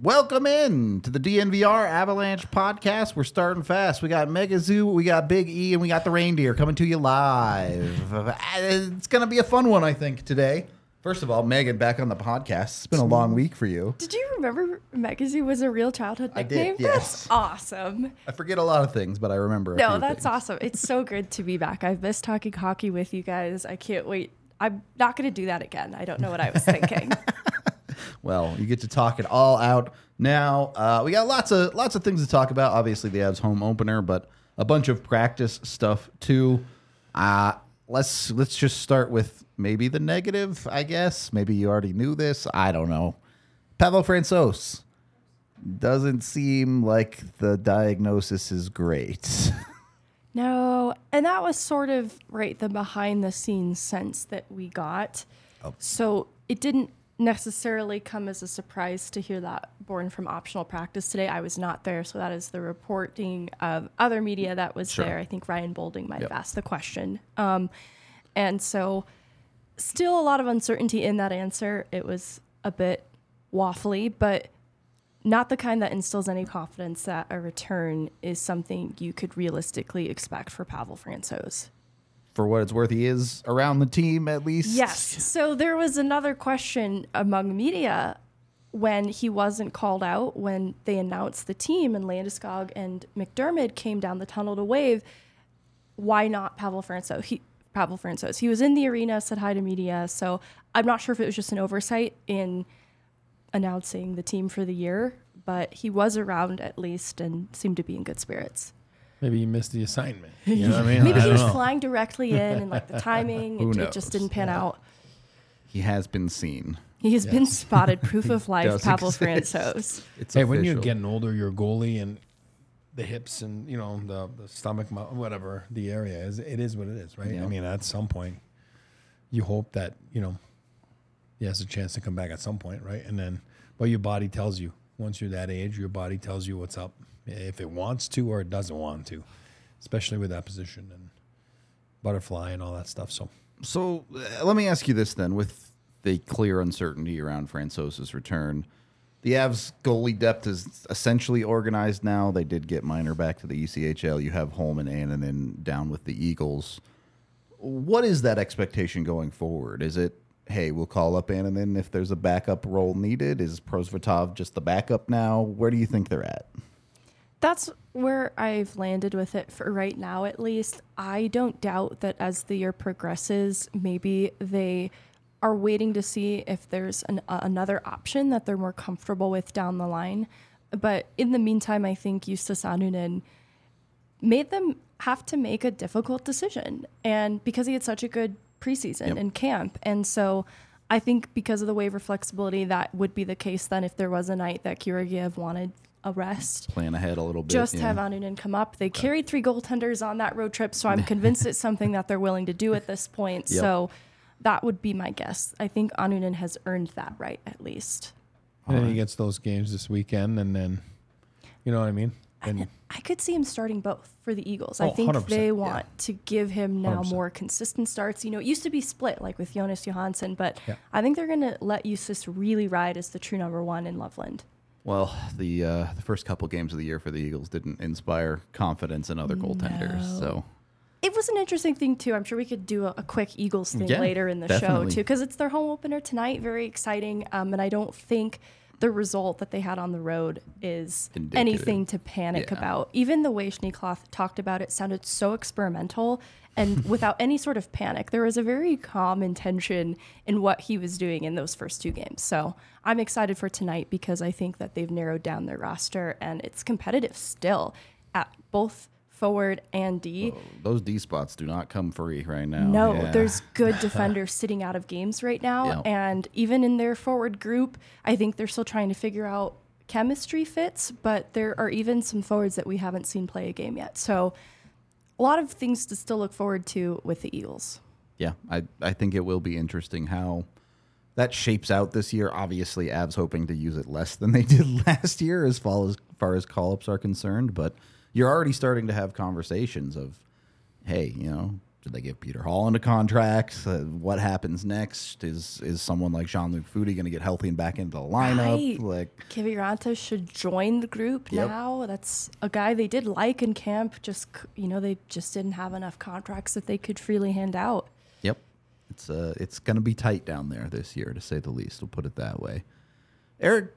Welcome in to the DNVR Avalanche podcast. We're starting fast. We got Mega Zoo, we got Big E, and we got the reindeer coming to you live. It's going to be a fun one, I think, today. First of all, Megan, back on the podcast. It's been a long week for you. Did you remember Mega Zoo was a real childhood nickname? I did, yes. That's awesome. I forget a lot of things, but I remember a few that's things. Awesome. It's so good to be back. I've missed talking hockey with you guys. I can't wait. I'm not going to do that again. I don't know what I was thinking. Well, you get to talk it all out now. We got lots of things to talk about. Obviously, the Avs home opener, but a bunch of practice stuff too. Let's just start with maybe the negative, I guess. Maybe you already knew this. I don't know. Pavel Francouz doesn't seem like the diagnosis is great. No, and that was sort of the behind the scenes sense that we got. Oh. So it didn't necessarily come as a surprise to hear that born from optional practice today. I was not there, so that is the reporting of other media that was there. I think Ryan Bolding might have asked the question. And so still a lot of uncertainty in that answer. It was a bit waffly, but not the kind that instills any confidence that a return is something you could realistically expect for Pavel Francouz. For what it's worth, he is around the team at least. Yes. So there was another question among media when he wasn't called out, when they announced the team and Landeskog and McDermott came down the tunnel to wave. Why not Pavel Francouz? He was in the arena, said hi to media. So I'm not sure if it was just an oversight in announcing the team for the year, but he was around at least and seemed to be in good spirits. Maybe you missed the assignment. You know what I mean? Maybe he was flying directly in and like the timing, it just didn't pan out. He has been seen. He has been spotted. Proof of life, Pavel Francouz. Hey, when you're getting older, your goalie and the hips and the stomach, whatever the area is, it is what it is, right? Yeah. I mean, at some point, you hope that he has a chance to come back at some point, right? And then, but your body tells you once you're that age, your body tells you what's up. If it wants to or it doesn't want to, especially with that position and butterfly and all that stuff. So let me ask you this then. With the clear uncertainty around Francouz's return, the Avs goalie depth is essentially organized now. They did get Minor back to the ECHL. You have Holman, Annanen down with the Eagles. What is that expectation going forward? Is it, hey, we'll call up Annanen if there's a backup role needed? Is Prosvetov just the backup now? Where do you think they're at? That's where I've landed with it for right now, at least. I don't doubt that as the year progresses, maybe they are waiting to see if there's another option that they're more comfortable with down the line. But in the meantime, I think Justus Annunen made them have to make a difficult decision, and because he had such a good preseason and camp. And so I think because of the waiver flexibility, that would be the case then if there was a night that Georgiev wanted a rest. Plan ahead a little bit. Just have Annunen come up. They carried three goaltenders on that road trip, so I'm convinced it's something that they're willing to do at this point. Yep. So that would be my guess. I think Annunen has earned that right, at least. And then he gets those games this weekend, and then, you know what I mean? And I could see him starting both for the Eagles. I think 100%. They want to give him now 100%. More consistent starts. It used to be split, like with Jonas Johansson, but I think they're going to let Justus really ride as the true number one in Loveland. Well, the first couple games of the year for the Eagles didn't inspire confidence in other goaltenders. So it was an interesting thing, too. I'm sure we could do a quick Eagles thing later in the show, too, because it's their home opener tonight. Very exciting. And I don't think the result that they had on the road is anything to panic about. Even the way Schneekloth talked about it sounded so experimental and without any sort of panic. There was a very calm intention in what he was doing in those first two games. So I'm excited for tonight because I think that they've narrowed down their roster and it's competitive still at both forward and D. Well, those D spots do not come free right now. No, yeah. There's good defenders sitting out of games right now. Yep. And even in their forward group, I think they're still trying to figure out chemistry fits, but there are even some forwards that we haven't seen play a game yet. So a lot of things to still look forward to with the Eagles. Yeah, I think it will be interesting how that shapes out this year. Obviously, Avs hoping to use it less than they did last year as far as call-ups are concerned, but you're already starting to have conversations of, hey, you know, did they give Peter Holland a contract? What happens next? Is someone like Jean-Luc Foudy going to get healthy and back into the lineup? Right. Like Kiviranta should join the group now. That's a guy they did like in camp. Just, you know, they just didn't have enough contracts that they could freely hand out. Yep. It's going to be tight down there this year, to say the least. We'll put it that way. Eric,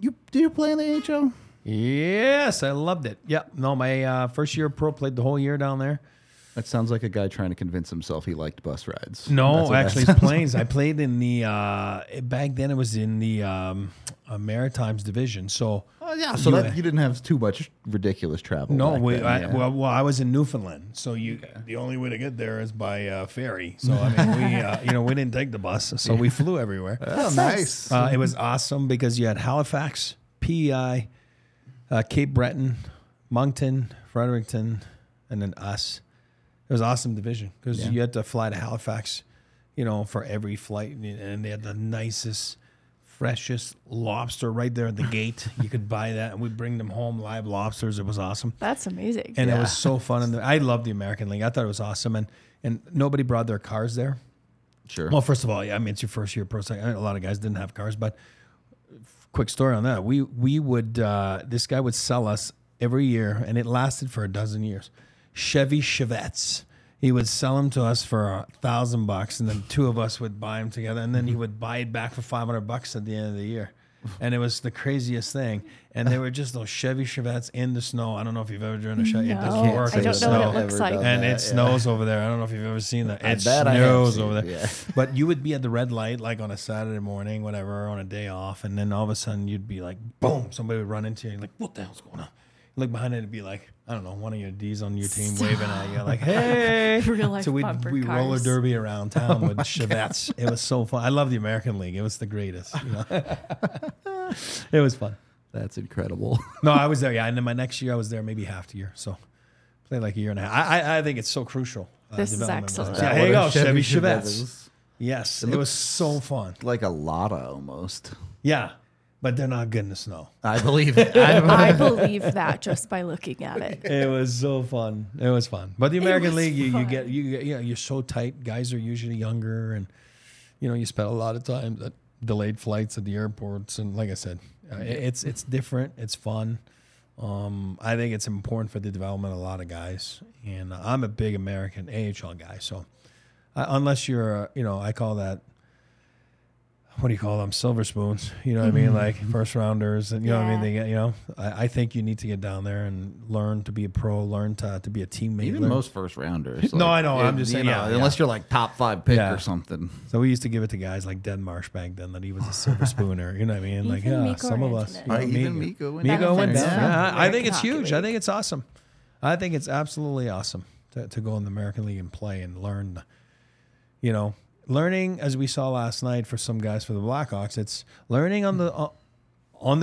do you play in the AHL? Yes, I loved it. Yeah. No, my first year pro, played the whole year down there. That sounds like a guy trying to convince himself he liked bus rides. No, actually, it's planes. Like. I played in the, back then it was in the Maritimes division. So, you didn't have too much ridiculous travel. No, I was in Newfoundland. So the only way to get there is by ferry. So, I mean, we didn't take the bus. So we flew everywhere. Oh, nice. It was awesome because you had Halifax, PEI, Cape Breton, Moncton, Fredericton, and then us. It was an awesome division because you had to fly to Halifax, you know, for every flight. And they had the nicest, freshest lobster right there at the gate. You could buy that. And we'd bring them home, live lobsters. It was awesome. That's amazing. And it was so fun. And I loved the American League. I thought it was awesome. And nobody brought their cars there. Sure. Well, first of all, I mean, it's your first year pro. A lot of guys didn't have cars. But quick story on that. We would, this guy would sell us every year, and it lasted for a dozen years. Chevy Chevettes. He would sell them to us for $1,000, and then two of us would buy them together, and then he would buy it back for $500 at the end of the year. And it was the craziest thing. And they were just those Chevy Chevettes in the snow. I don't know if you've ever driven a Chevy. No. It doesn't work in the snow. I don't know what it looks like. And it snows over there. I don't know if you've ever seen that. It snows over there. Yeah. But you would be at the red light, like on a Saturday morning, whatever, on a day off, and then all of a sudden you'd be like, boom, somebody would run into you. You're like, what the hell's going on? Look behind it and be like, I don't know, one of your D's on your team waving at you, like, hey. So we roller derby around town with Chevettes. It was so fun. I love the American League. It was the greatest. You know? It was fun. That's incredible. No, I was there. Yeah, and then my next year I was there maybe half the year. So played like a year and a half. I think it's so crucial. This is excellent. Yeah, here you go, Chevy Chevettes. Yes, it was so fun. Like a Lada almost. Yeah. But they're not good in the snow. I believe it. I believe that just by looking at it. It was so fun. It was fun. But the American League, you're so tight. Guys are usually younger, and you know you spend a lot of time at delayed flights at the airports. And like I said, it's different. It's fun. I think it's important for the development of a lot of guys. And I'm a big American AHL guy. So unless you're, I call that. What do you call them? Silver spoons. You know what I mean? Like first rounders. And you know what I mean? They get, I think you need to get down there and learn to be a pro, learn to be a teammate. Even most first rounders. Like, no, I know. I'm just saying. Unless you're like top 5 pick or something. So we used to give it to guys like Denmarsh back then that he was a silver spooner. You know what I mean? Even like, some of us. Even Mikko went down. Yeah, I think it's huge. I think it's awesome. I think it's absolutely awesome to go in the American League and play and learn, Learning, as we saw last night for some guys for the Blackhawks, it's learning on the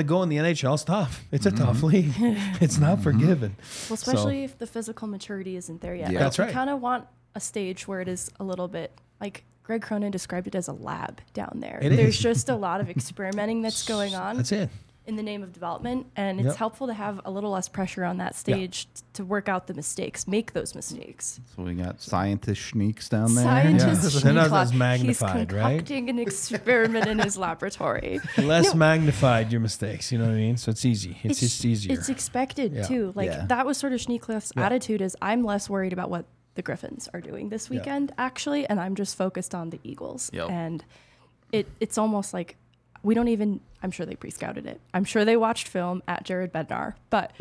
go in the NHL is tough. It's a tough league. It's not forgiving. Well, especially if the physical maturity isn't there yet. Yeah. That's right. You kind of want a stage where it is a little bit, like Greg Cronin described it as a lab down there. There's just a lot of experimenting that's going on. That's it. In the name of development, and it's helpful to have a little less pressure on that stage to work out the mistakes, make those mistakes. So we got scientist Schneeks down there. Scientist Schneeks. Magnified, he's concocting an experiment in his laboratory. Magnified your mistakes, you know what I mean? So it's easy. It's just easier. It's expected, too. Like, that was sort of Schneekliff's attitude is, I'm less worried about what the Griffins are doing this weekend, actually, and I'm just focused on the Eagles. Yep. And it's almost like, we don't even, I'm sure they pre-scouted it. I'm sure they watched film at Jared Bednar, but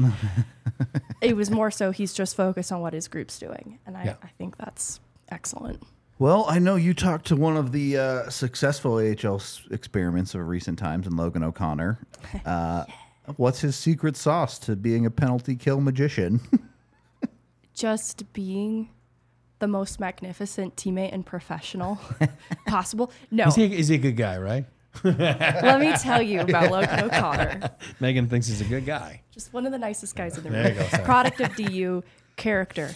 it was more so he's just focused on what his group's doing. And I think that's excellent. Well, I know you talked to one of the successful AHL experiments of recent times in Logan O'Connor. What's his secret sauce to being a penalty kill magician? just being the most magnificent teammate and professional possible. No. Is he a good guy, right? Let me tell you about Logan O'Connor. Megan thinks he's a good guy. Just one of the nicest guys in the room. There you go, product of DU, character.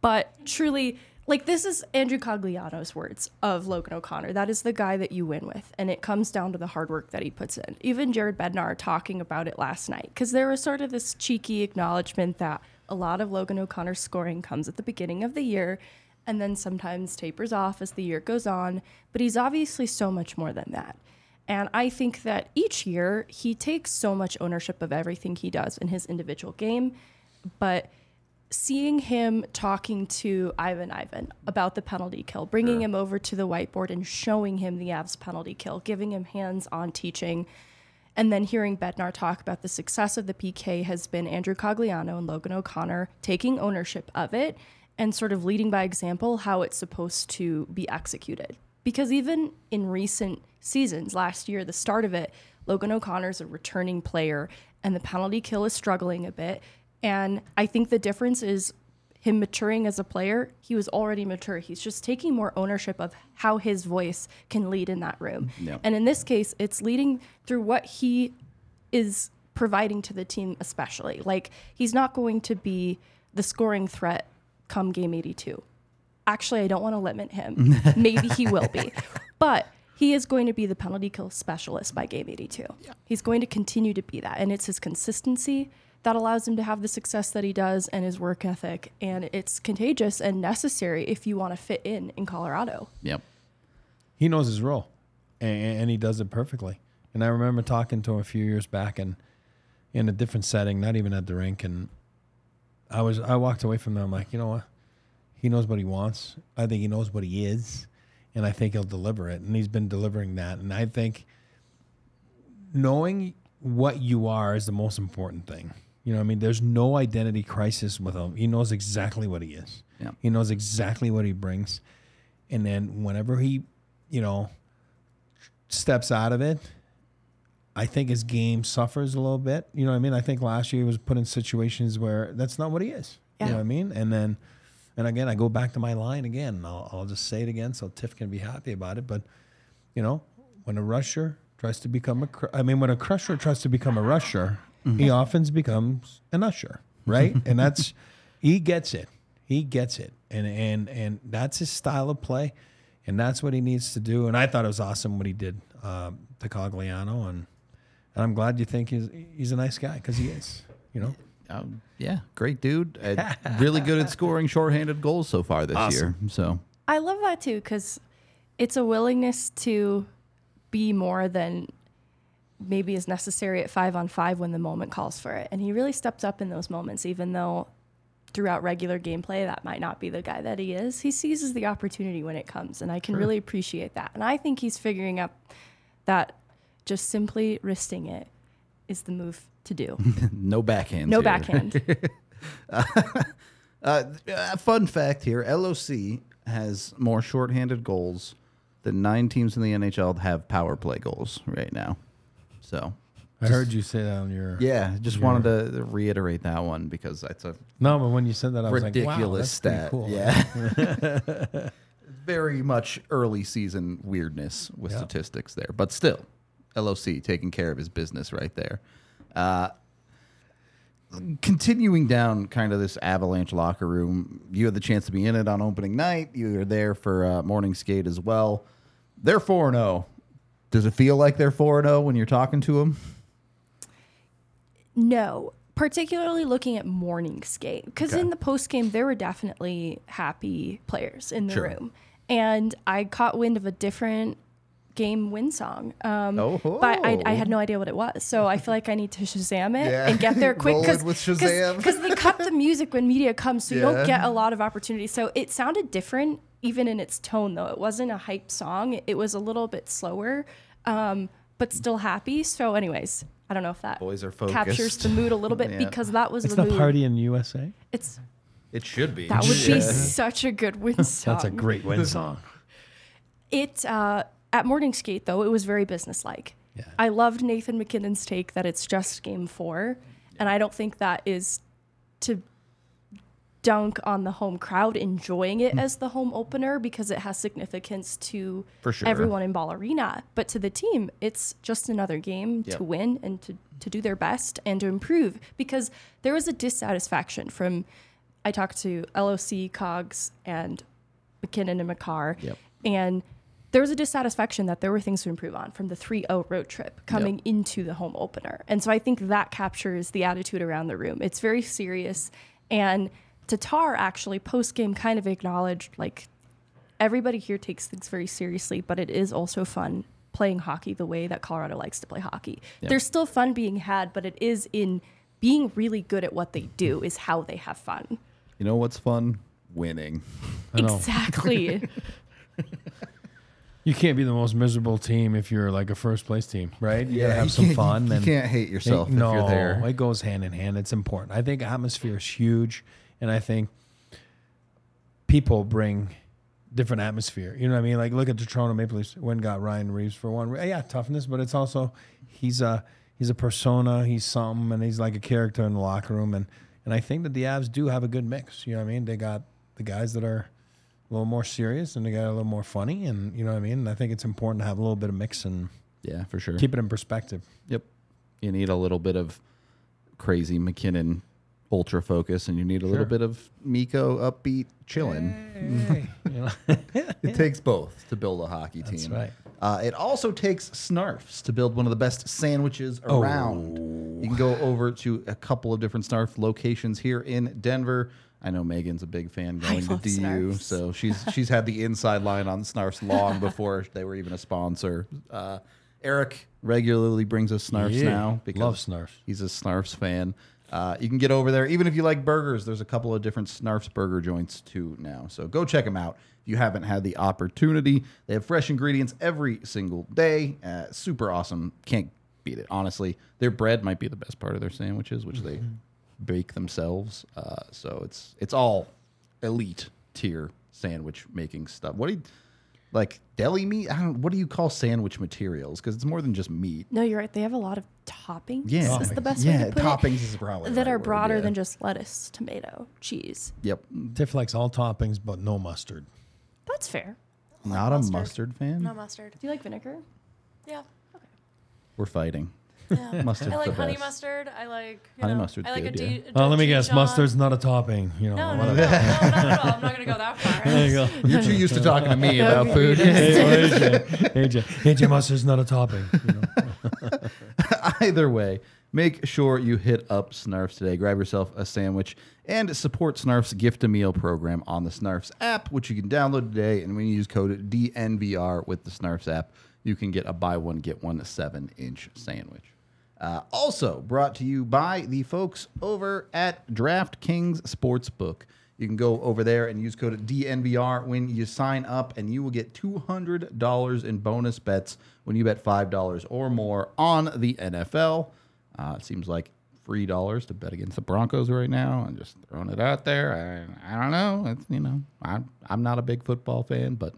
But truly, like, this is Andrew Cogliano's words of Logan O'Connor. That is the guy that you win with, and it comes down to the hard work that he puts in. Even Jared Bednar talking about it last night, because there was sort of this cheeky acknowledgement that a lot of Logan O'Connor's scoring comes at the beginning of the year, and then sometimes tapers off as the year goes on. But he's obviously so much more than that. And I think that each year he takes so much ownership of everything he does in his individual game, but seeing him talking to Ivan about the penalty kill, bringing him over to the whiteboard and showing him the Avs penalty kill, giving him hands-on teaching, and then hearing Bednar talk about the success of the PK has been Andrew Cogliano and Logan O'Connor taking ownership of it and sort of leading by example how it's supposed to be executed. Because even in recent seasons, last year, the start of it, Logan O'Connor's a returning player and the penalty kill is struggling a bit. And I think the difference is him maturing as a player. He was already mature. He's just taking more ownership of how his voice can lead in that room. Yeah. And in this case, it's leading through what he is providing to the team especially. Like, he's not going to be the scoring threat come game 82. Actually, I don't want to limit him. Maybe he will be. But he is going to be the penalty kill specialist by game 82. Yeah. He's going to continue to be that. And it's his consistency that allows him to have the success that he does and his work ethic. And it's contagious and necessary if you want to fit in Colorado. Yep. He knows his role, and he does it perfectly. And I remember talking to him a few years back and in a different setting, not even at the rink. And I walked away from there. I'm like, you know what? He knows what he wants. I think he knows what he is. And I think he'll deliver it. And he's been delivering that. And I think knowing what you are is the most important thing. You know what I mean? There's no identity crisis with him. He knows exactly what he is. Yeah. He knows exactly what he brings. And then whenever he, steps out of it, I think his game suffers a little bit. You know what I mean? I think last year he was put in situations where that's not what he is. Yeah. You know what I mean? And again, I go back to my line again. I'll just say it again so Tiff can be happy about it. But, when a rusher tries to become when a crusher tries to become a rusher, mm-hmm. he often becomes an usher, right? And that's, he gets it. He gets it. And that's his style of play, and that's what he needs to do. And I thought it was awesome what he did to Cogliano, and I'm glad you think he's a nice guy, because he is, Yeah, great dude. Really good at scoring shorthanded goals so far this year. So I love that, too, because it's a willingness to be more than maybe is necessary at 5-on-5 when the moment calls for it. And he really steps up in those moments, even though throughout regular gameplay that might not be the guy that he is. He seizes the opportunity when it comes, and I can really appreciate that. And I think he's figuring out that just simply wristing it is the move to do. No backhand. Fun fact here, LOC has more shorthanded goals than 9 teams in the NHL have power play goals right now. So I heard you say that on your... Yeah, wanted to reiterate that one because that's a... No, but when you said that, I was like, wow, that's stat. Cool. Yeah. Very much early season weirdness with statistics there. But still, LOC taking care of his business right there. Continuing down kind of this Avalanche locker room, you had the chance to be in it on opening night. You were there for morning skate as well. They're 4-0. Does it feel like they're 4-0 when you're talking to them? No, particularly looking at morning skate. Because in the postgame, there were definitely happy players in the room. And I caught wind of a different game win song. But I had no idea what it was. So I feel like I need to Shazam it and get there quick. Because they cut the music when media comes, so you don't get a lot of opportunity. So it sounded different. Even in its tone, though, it wasn't a hype song. It was a little bit slower, but still happy. So anyways, I don't know if that captures the mood a little bit because that was the mood. It's the party in USA? It should be. That would be such a good win song. That's a great win song. At morning skate, though, it was very businesslike. Yeah. I loved Nathan McKinnon's take that it's just game 4, and I don't think that is to dunk on the home crowd enjoying it as the home opener, because it has significance to everyone in Ball Arena. But to the team, it's just another game to win and to do their best and to improve, because there was a dissatisfaction from, I talked to LOC, Cogs, and McKinnon and McCarr, and there was a dissatisfaction that there were things to improve on from the 3-0 road trip coming into the home opener. And so I think that captures the attitude around the room. It's very serious. And Tatar actually post-game kind of acknowledged, like, everybody here takes things very seriously, but it is also fun playing hockey the way that Colorado likes to play hockey. Yep. There's still fun being had, but it is in being really good at what they do is how they have fun. You know what's fun? Winning. Exactly. You can't be the most miserable team if you're like a first place team, right? You gotta have some fun. You can't hate yourself if you're there. No, it goes hand in hand. It's important. I think atmosphere is huge. And I think people bring different atmosphere. You know what I mean? Like, look at the Toronto Maple Leafs. When got Ryan Reeves for one. Yeah, toughness, but it's also he's a persona. He's something, and he's like a character in the locker room. And I think that the Avs do have a good mix. You know what I mean? They got the guys that are a little more serious, and they got a little more funny. And you know what I mean? And I think it's important to have a little bit of mix and for sure. Keep it in perspective. Yep. You need a little bit of crazy McKinnon ultra focus, and you need a little bit of Mikko upbeat chilling. It takes both to build a hockey team. That's right. It also takes Snarfs to build one of the best sandwiches around. You can go over to a couple of different Snarf locations here in Denver. I know Megan's a big fan going to DU, so she's had the inside line on Snarfs long before they were even a sponsor. Eric regularly brings us Snarfs now because he's a Snarfs fan. You can get over there. Even if you like burgers, there's a couple of different Snarfs burger joints, too, now. So go check them out if you haven't had the opportunity. They have fresh ingredients every single day. Super awesome. Can't beat it, honestly. Their bread might be the best part of their sandwiches, which they bake themselves. So it's all elite tier sandwich making stuff. What do you... Like deli meat? What do you call sandwich materials? Because it's more than just meat. No, you're right. They have a lot of toppings. Yeah, is the best way to put toppings is probably that are broader than just lettuce, tomato, cheese. Yep. Tiff likes all toppings, but no mustard. That's fair. Not a mustard fan. No mustard. Do you like vinegar? Yeah. Okay. We're fighting. Yeah. Mustard. I like honey mustard. I like honey mustard. I like let me guess. Mustard's not a topping. You know, no, not at all. I'm not gonna go that far. There you go. You're too used to talking to me about food. AJ, mustard's not a topping. You know? Either way, make sure you hit up Snarfs today. Grab yourself a sandwich and support Snarfs' Gift a Meal program on the Snarfs app, which you can download today. And when you use code DNVR with the Snarfs app, you can get a buy one get one 7-inch sandwich. Also brought to you by the folks over at DraftKings Sportsbook. You can go over there and use code DNVR when you sign up, and you will get $200 in bonus bets when you bet $5 or more on the NFL. It seems like free dollars to bet against the Broncos right now. I'm just throwing it out there. I don't know. It's, I'm not a big football fan, but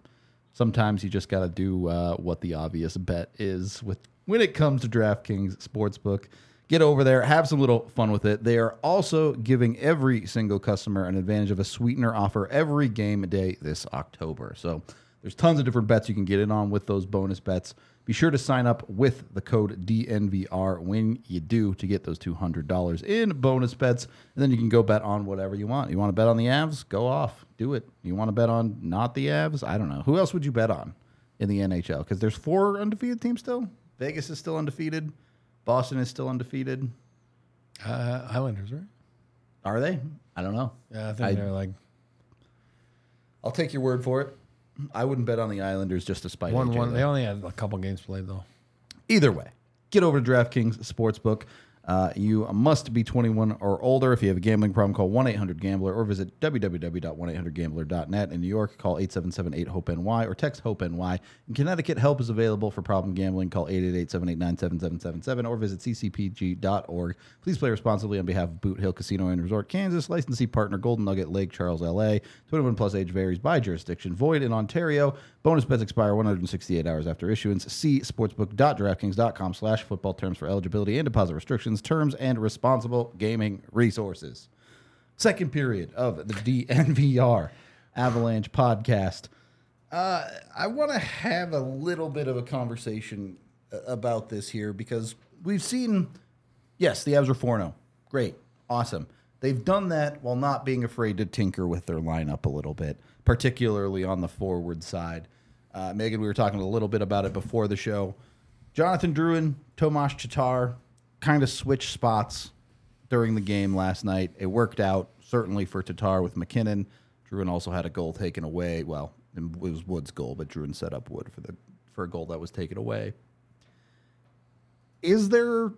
sometimes you just got to do what the obvious bet is with. When it comes to DraftKings Sportsbook, get over there, have some little fun with it. They are also giving every single customer an advantage of a sweetener offer every game day this October. So there's tons of different bets you can get in on with those bonus bets. Be sure to sign up with the code DNVR when you do to get those $200 in bonus bets. And then you can go bet on whatever you want. You want to bet on the Avs? Go off. Do it. You want to bet on not the Avs? I don't know. Who else would you bet on in the NHL? Because there's 4 undefeated teams still. Vegas is still undefeated. Boston is still undefeated. Islanders, right? Are they? I don't know. Yeah, I think they're like... I'll take your word for it. I wouldn't bet on the Islanders just to spite AJ. They only had a couple games played, though. Either way, get over to DraftKings Sportsbook. You must be 21 or older. If you have a gambling problem, call 1-800-GAMBLER or visit www.1800gambler.net. In New York, call 877-8-HOPE-NY or text HOPE-NY. In Connecticut, help is available for problem gambling. Call 888-789-7777 or visit ccpg.org. Please play responsibly on behalf of Boot Hill Casino and Resort, Kansas. Licensee partner Golden Nugget Lake, Charles, LA. 21 plus age varies by jurisdiction. Void in Ontario. Bonus bets expire 168 hours after issuance. See sportsbook.draftkings.com/football terms for eligibility and deposit restrictions, terms, and responsible gaming resources. second period of the DNVR Avalanche podcast. I want to have a little bit of a conversation about this here because we've seen, yes, the Avs are 4-0. Great. Awesome. They've done that while not being afraid to tinker with their lineup a little bit, particularly on the forward side. Megan, we were talking a little bit about it before the show. Jonathan Druin, Tomas Tatar kind of switched spots during the game last night. It worked out, certainly for Tatar with McKinnon. Druin also had a goal taken away. Well, it was Wood's goal, but Druin set up Wood for a goal that was taken away. Is there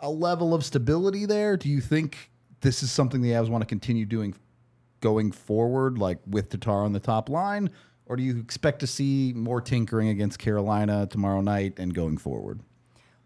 a level of stability there? Do you think this is something the Avs want to continue doing going forward, like with Tatar on the top line? Or do you expect to see more tinkering against Carolina tomorrow night and going forward?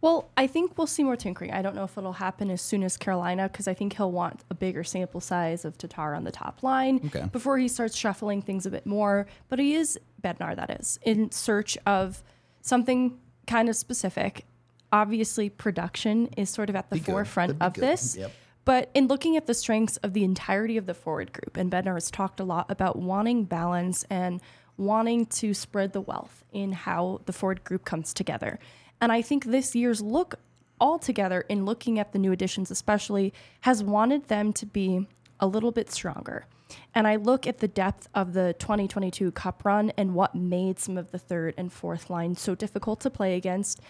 Well, I think we'll see more tinkering. I don't know if it'll happen as soon as Carolina, because I think he'll want a bigger sample size of Tatar on the top line before he starts shuffling things a bit more. But he is, Bednar that is, in search of something kind of specific. Obviously, production is sort of at the forefront of this. Yep. But in looking at the strengths of the entirety of the forward group, and Bednar has talked a lot about wanting balance and wanting to spread the wealth in how the forward group comes together. And I think this year's look altogether, in looking at the new additions especially, has wanted them to be a little bit stronger. And I look at the depth of the 2022 Cup run and what made some of the third and fourth line so difficult to play against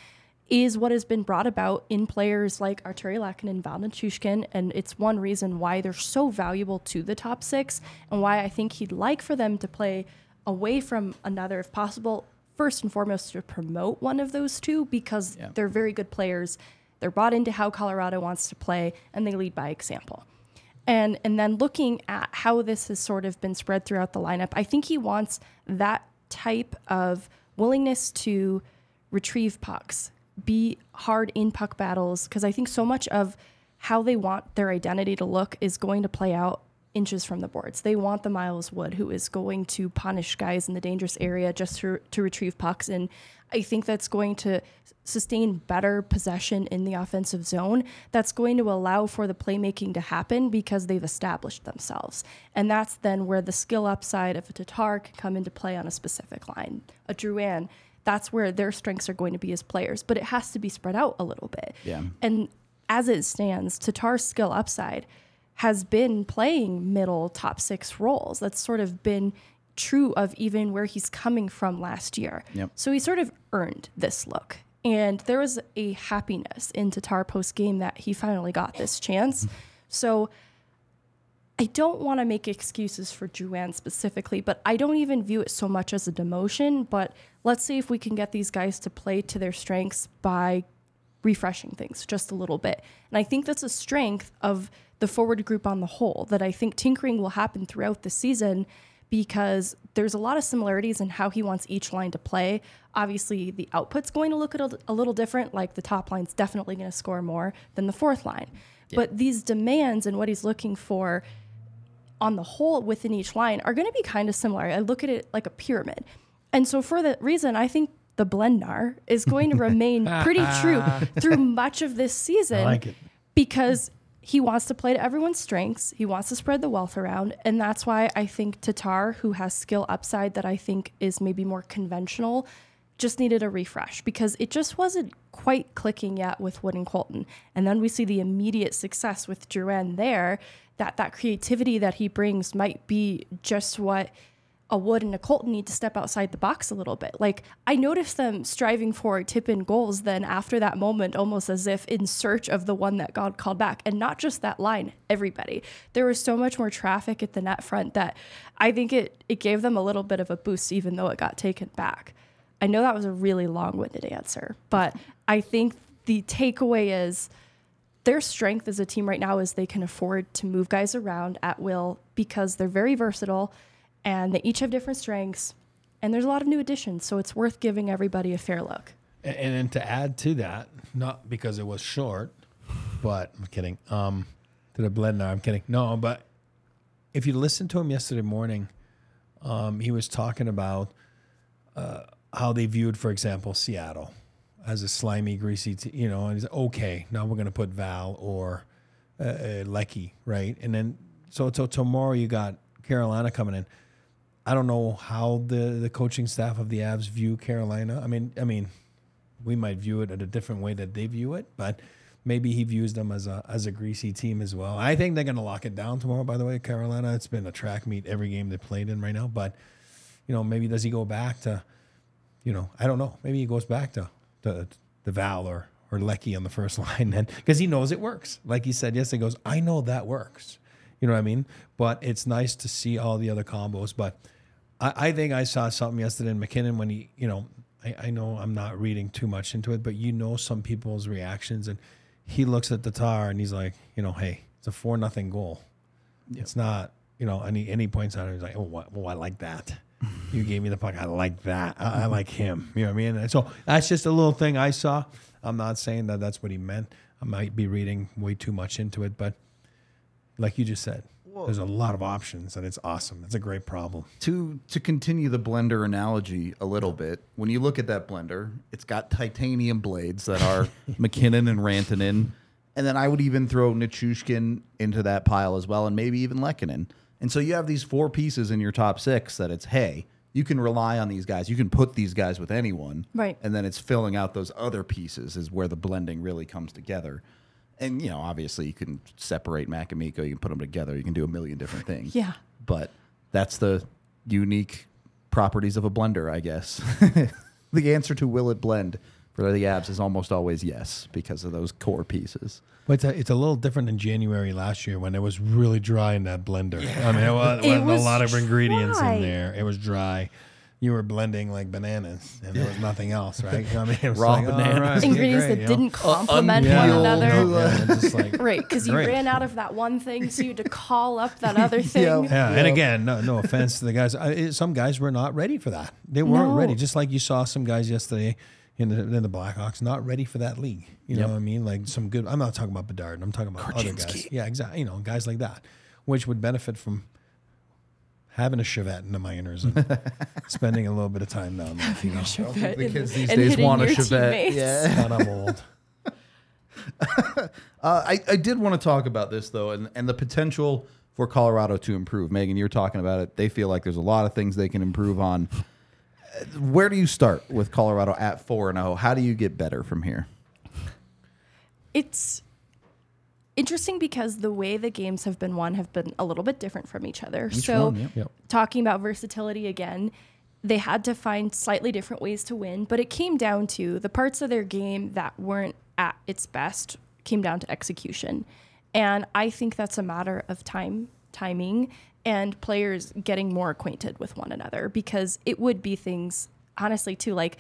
is what has been brought about in players like Arturi Lekkonen and Valdemar Shishkin, and it's one reason why they're so valuable to the top six and why I think he'd like for them to play away from another if possible, first and foremost to promote one of those two because they're very good players. They're bought into how Colorado wants to play, and they lead by example. And then looking at how this has sort of been spread throughout the lineup, I think he wants that type of willingness to retrieve pucks, be hard in puck battles, because I think so much of how they want their identity to look is going to play out inches from the boards. They want the Miles Wood who is going to punish guys in the dangerous area just to retrieve pucks. And I think that's going to sustain better possession in the offensive zone. That's going to allow for the playmaking to happen because they've established themselves. And that's then where the skill upside of a Tatar can come into play on a specific line. A Druin, that's where their strengths are going to be as players, but it has to be spread out a little bit. Yeah. And as it stands, Tatar's skill upside has been playing middle top six roles. That's sort of been true of even where he's coming from last year. Yep. So he sort of earned this look. And there was a happiness in Tatar post-game that he finally got this chance. So I don't want to make excuses for Juwan specifically, but I don't even view it so much as a demotion. But let's see if we can get these guys to play to their strengths by refreshing things just a little bit. And I think that's a strength of the forward group on the whole, that I think tinkering will happen throughout the season because there's a lot of similarities in how he wants each line to play. Obviously, the output's going to look a little different, like the top line's definitely going to score more than the fourth line. Yeah. But these demands and what he's looking for on the whole within each line are going to be kind of similar. I look at it like a pyramid. And so for that reason, I think the Blendnar is going to remain pretty true through much of this season. I like it. Because he wants to play to everyone's strengths. He wants to spread the wealth around. And that's why I think Tatar, who has skill upside that I think is maybe more conventional, just needed a refresh because it just wasn't quite clicking yet with Wood and Colton. And then we see the immediate success with Duran there, that creativity that he brings might be just what a Wood and a Colton need to step outside the box a little bit. Like, I noticed them striving for tip-in goals then after that moment, almost as if in search of the one that God called back. And not just that line, everybody. There was so much more traffic at the net front that I think it gave them a little bit of a boost, even though it got taken back. I know that was a really long-winded answer, but I think the takeaway is their strength as a team right now is they can afford to move guys around at will because they're very versatile, and they each have different strengths, and there's a lot of new additions, so it's worth giving everybody a fair look. And then to add to that, not because it was short, but I'm kidding. To the Blendnar, I'm kidding. No, but if you listen to him yesterday morning, he was talking about how they viewed, for example, Seattle as a slimy, greasy team, you know, and he's okay, now we're going to put Val or Lecky, right? And then So tomorrow you got Carolina coming in. I don't know how the coaching staff of the Avs view Carolina. I mean, we might view it in a different way that they view it, but maybe he views them as a greasy team as well. I think they're going to lock it down tomorrow, by the way, Carolina. It's been a track meet every game they played in right now, but you know, maybe does he go back to, you know, I don't know. Maybe he goes back to the Val or Leckie on the first line then, because he knows it works. Like he said yesterday, he goes, I know that works. You know what I mean? But it's nice to see all the other combos. But I think I saw something yesterday in McKinnon when he, you know, I know I'm not reading too much into it, but you know some people's reactions. And he looks at the Tatar and he's like, you know, hey, it's a 4-0 goal. Yep. It's not, you know, and he points out and he's like, oh, I like that. You gave me the puck. I like that. I like him. You know what I mean? And so that's just a little thing I saw. I'm not saying that that's what he meant. I might be reading way too much into it, but like you just said, there's a lot of options, and it's awesome. It's a great problem. To continue the blender analogy a little bit, when you look at that blender, it's got titanium blades that are McKinnon and Rantanen, and then I would even throw Nichushkin into that pile as well, and maybe even Lehkonen. And so you have these four pieces in your top six that it's, hey, you can rely on these guys. You can put these guys with anyone. Right. And then it's filling out those other pieces is where the blending really comes together. And, you know, obviously you can separate Mac and Mikko. You can put them together. You can do a million different things. Yeah. But that's the unique properties of a blender, I guess. The answer to will it blend for the Avs is almost always yes because of those core pieces. But it's a little different than January last year when it was really dry in that blender. Yeah. I mean, it was a lot of ingredients in there. It was dry. You were blending like bananas, and there was nothing else, right? I mean, it was raw like, bananas. Right, ingredients great, that didn't complement one another. Yeah, just like, right, because you ran out of that one thing, so you had to call up that other thing. Yeah. And again, no offense to the guys. Some guys were not ready for that. They weren't ready, just like you saw some guys yesterday in the Blackhawks not ready for that league. You know what I mean? Like some good – I'm not talking about Bedard. I'm talking about Korchinski. Other guys. Yeah, exactly. You know, guys like that, which would benefit from – having a Chevette in the minors and spending a little bit of time down there. You know? I don't think the kids these days want a Chevette. Yeah. Not I'm old. I did want to talk about this, though, and the potential for Colorado to improve. Megan, you were talking about it. They feel like there's a lot of things they can improve on. Where do you start with Colorado at 4-0? How do you get better from here? It's interesting because the way the games have been won have been a little bit different from each other. Talking about versatility again, they had to find slightly different ways to win, but it came down to the parts of their game that weren't at its best came down to execution. And I think that's a matter of timing, and players getting more acquainted with one another, because it would be things, honestly, too, like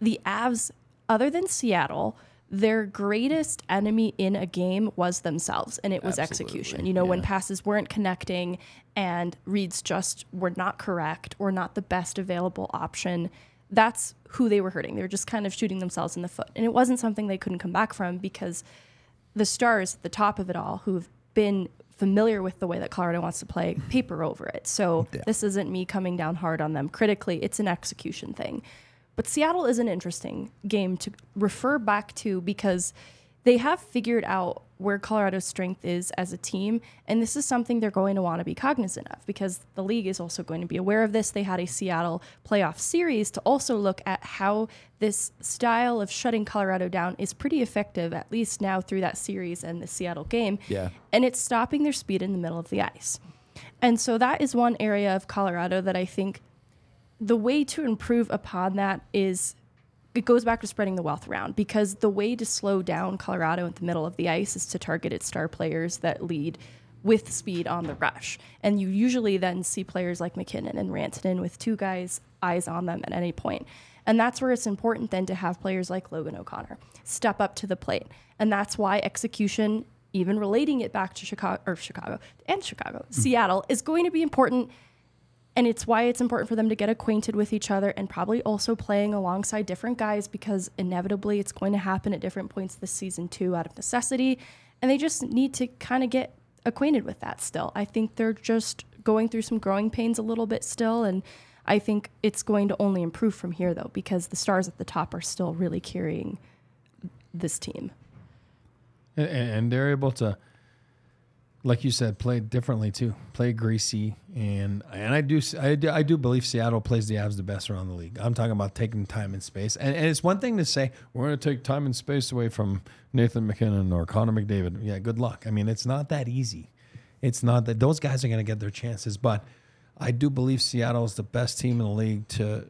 the Avs, other than Seattle, their greatest enemy in a game was themselves, and it was execution. You know, when passes weren't connecting and reads just were not correct or not the best available option, that's who they were hurting. They were just kind of shooting themselves in the foot. And it wasn't something they couldn't come back from, because the stars at the top of it all, who've been familiar with the way that Colorado wants to play, paper over it. So this isn't me coming down hard on them critically. It's an execution thing. But Seattle is an interesting game to refer back to, because they have figured out where Colorado's strength is as a team, and this is something they're going to want to be cognizant of, because the league is also going to be aware of this. They had a Seattle playoff series to also look at how this style of shutting Colorado down is pretty effective, at least now through that series and the Seattle game, and it's stopping their speed in the middle of the ice. And so that is one area of Colorado that I think the way to improve upon that is, it goes back to spreading the wealth around, because the way to slow down Colorado in the middle of the ice is to target its star players that lead with speed on the rush. And you usually then see players like McKinnon and Rantanen with two guys' eyes on them at any point. And that's where it's important then to have players like Logan O'Connor step up to the plate. And that's why execution, even relating it back to Seattle, is going to be important. And it's why it's important for them to get acquainted with each other, and probably also playing alongside different guys, because inevitably it's going to happen at different points this season too, out of necessity. And they just need to kind of get acquainted with that still. I think they're just going through some growing pains a little bit still. And I think it's going to only improve from here, though, because the stars at the top are still really carrying this team. And they're able to like you said, play differently too. Play greasy, and I do believe Seattle plays the Avs the best around the league. I'm talking about taking time and space, and it's one thing to say we're going to take time and space away from Nathan MacKinnon or Connor McDavid. Yeah, good luck. I mean, it's not that easy. It's not that those guys are going to get their chances, but I do believe Seattle is the best team in the league to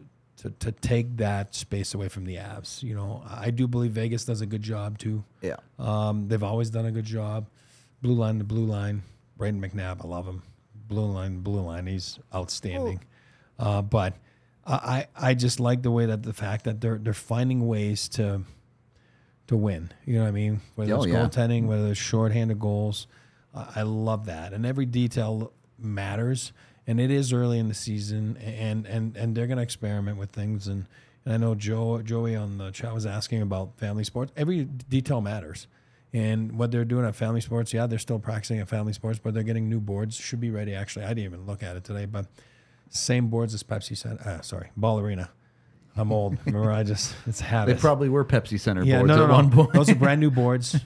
take that space away from the Avs. You know, I do believe Vegas does a good job too. Yeah, they've always done a good job. Blue line to blue line, Braden McNabb, I love him. Blue line, he's outstanding. But I just like the way that the fact that they're finding ways to win. You know what I mean? Whether it's goaltending, whether it's shorthanded goals, I love that. And every detail matters. And it is early in the season, and they're going to experiment with things. And I know Joey on the chat was asking about family sports. Every detail matters. And what they're doing at family sports, yeah, they're still practicing at family sports, but they're getting new boards. Should be ready, actually. I didn't even look at it today, but same boards as Pepsi Center. Ball Arena. I'm old. Remember, it's a habit. They probably were Pepsi Center boards at one point. Those are brand new boards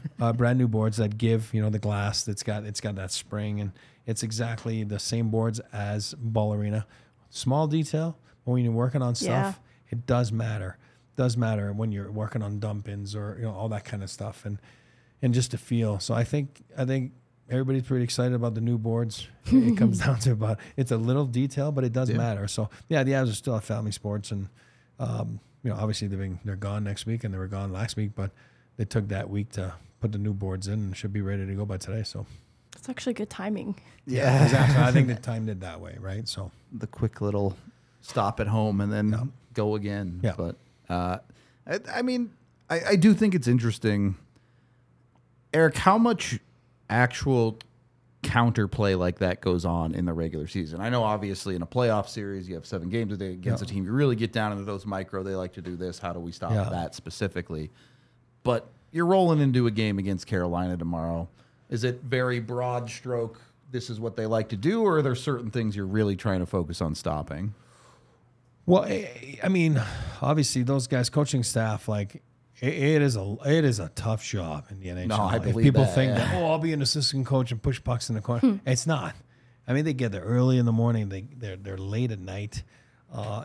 that give, you know, the glass that's got that spring, and it's exactly the same boards as Ball Arena. Small detail, but when you're working on stuff, it does matter. It does matter when you're working on dump-ins or, you know, all that kind of stuff. And just to feel. So I think everybody's pretty excited about the new boards. It comes down to about, it's a little detail, but it does matter. So yeah, the Avs are still at family sports, and you know, obviously they're gone next week, and they were gone last week, but they took that week to put the new boards in, and should be ready to go by today. So it's actually good timing. Yeah, exactly. I think the time did that way, right? So the quick little stop at home and then go again. Yeah. But I mean, I do think it's interesting. Eric, how much actual counterplay like that goes on in the regular season? I know, obviously, in a playoff series, you have 7 games a day against a team. You really get down into those micro. They like to do this. How do we stop that specifically? But you're rolling into a game against Carolina tomorrow. Is it very broad stroke, this is what they like to do, or are there certain things you're really trying to focus on stopping? Well, I mean, obviously, those guys, coaching staff, like, It is a tough job in the NHL. No, I believe if people think that, I'll be an assistant coach and push pucks in the corner. It's not. I mean, they get there early in the morning. They're late at night.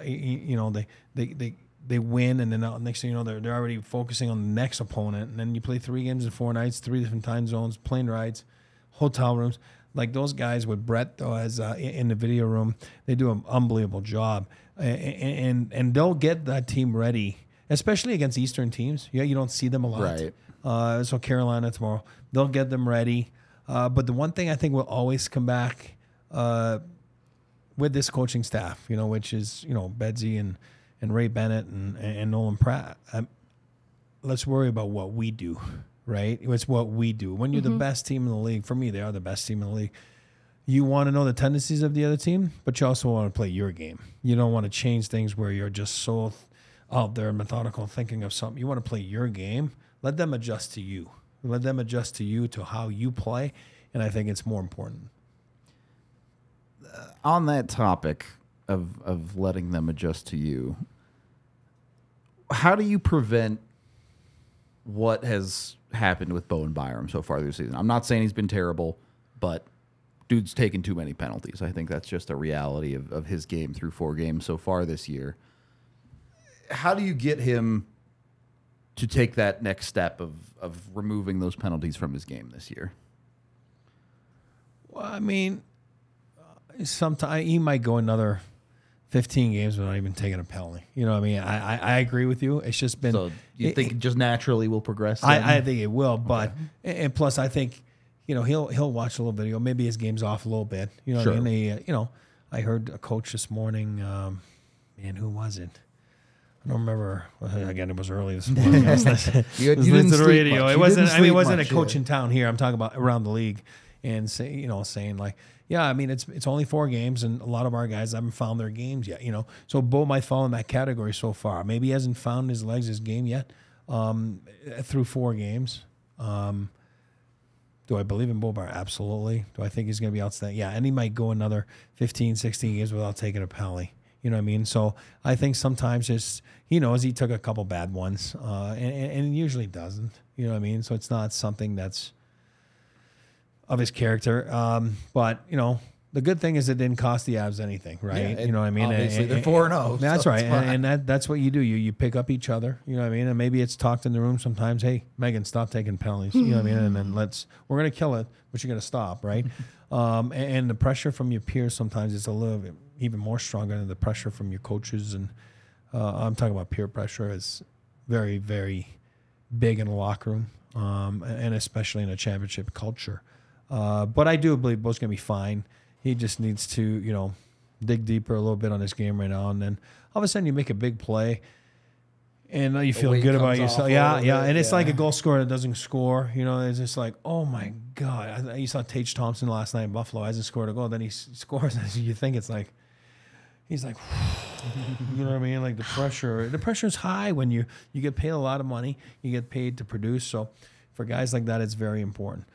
You know, they win, and then next thing you know, they're already focusing on the next opponent. And then you play 3 games in 4 nights, 3 different time zones, plane rides, hotel rooms. Like those guys with Brett as in the video room, they do an unbelievable job, and they'll get that team ready. Especially against Eastern teams. Yeah, you don't see them a lot. Right. So Carolina tomorrow, they'll get them ready. But the one thing I think will always come back with this coaching staff, you know, which is, you know, Betsy and Ray Bennett and Nolan Pratt, let's worry about what we do, right? It's what we do. When you're the best team in the league, for me, they are the best team in the league. You want to know the tendencies of the other team, but you also want to play your game. You don't want to change things where you're just so out there methodical, thinking of something. You want to play your game, let them adjust to you. Let them adjust to you, to how you play, and I think it's more important. On that topic of letting them adjust to you, how do you prevent what has happened with Bowen Byram so far this season? I'm not saying he's been terrible, but dude's taken too many penalties. I think that's just a reality of his game through 4 games so far this year. How do you get him to take that next step of removing those penalties from his game this year? Well, I mean, sometimes he might go another 15 games without even taking a penalty. You know what I mean? I agree with you. It's just been... So you think it just naturally will progress? I think it will, but... Okay. And plus, I think, you know, he'll watch a little video. Maybe his game's off a little bit. You know what I mean? You know, I heard a coach this morning, man, who was it? I don't remember. Again, it was early this morning. You didn't sleep radio. Much. It wasn't a coach in town here. I'm talking about around the league, and saying like, yeah, I mean, it's only 4 games, and a lot of our guys haven't found their games yet. You know, so Bo might fall in that category so far. Maybe he hasn't found his legs, his game yet, through 4 games. Do I believe in Bo Byram? Absolutely. Do I think he's going to be outstanding? Yeah, and he might go another 15, 16 games without taking a penalty. You know what I mean? So I think sometimes just he knows he took a couple bad ones, and usually doesn't. You know what I mean? So it's not something that's of his character. But, you know, the good thing is it didn't cost the Avs anything, right? Yeah, you know what I mean? Obviously, and, they're 4-0. That's so right. And that's what you do. You pick up each other, you know what I mean? And maybe it's talked in the room sometimes, hey, Megan, stop taking penalties, you know what I mean? And then we're going to kill it, but you're going to stop, right? And the pressure from your peers sometimes is a little bit even more stronger than the pressure from your coaches. And I'm talking about peer pressure is very, very big in the locker room, and especially in a championship culture. But I do believe Bo's going to be fine. He just needs to, you know, dig deeper a little bit on his game right now. And then all of a sudden you make a big play and you feel good about yourself. Yeah. And it's like a goal scorer that doesn't score. You know, it's just like, oh, my God. You saw Tage Thompson last night in Buffalo. Hasn't scored a goal. Then he scores. You think it's like, he's like, you know what I mean? Like the pressure is high when you get paid a lot of money. You get paid to produce. So for guys like that, it's very important.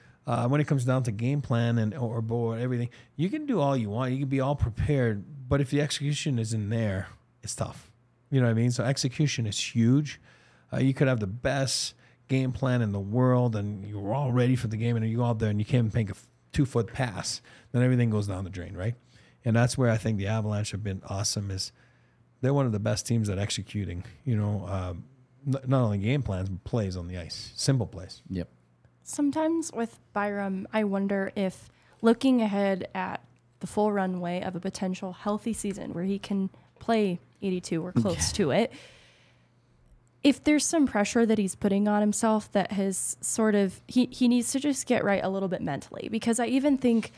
When it comes down to game plan and or board and everything, you can do all you want. You can be all prepared, but if the execution isn't there, it's tough. You know what I mean? So execution is huge. You could have the best game plan in the world, and you're all ready for the game, and you go out there and you can't make a 2-foot pass, then everything goes down the drain, right? And that's where I think the Avalanche have been awesome. Is they're one of the best teams at executing. You know, not only game plans but plays on the ice, simple plays. Yep. Sometimes with Byram, I wonder if looking ahead at the full runway of a potential healthy season where he can play 82 or close to it, if there's some pressure that he's putting on himself that has sort of, he needs to just get right a little bit mentally, because I even think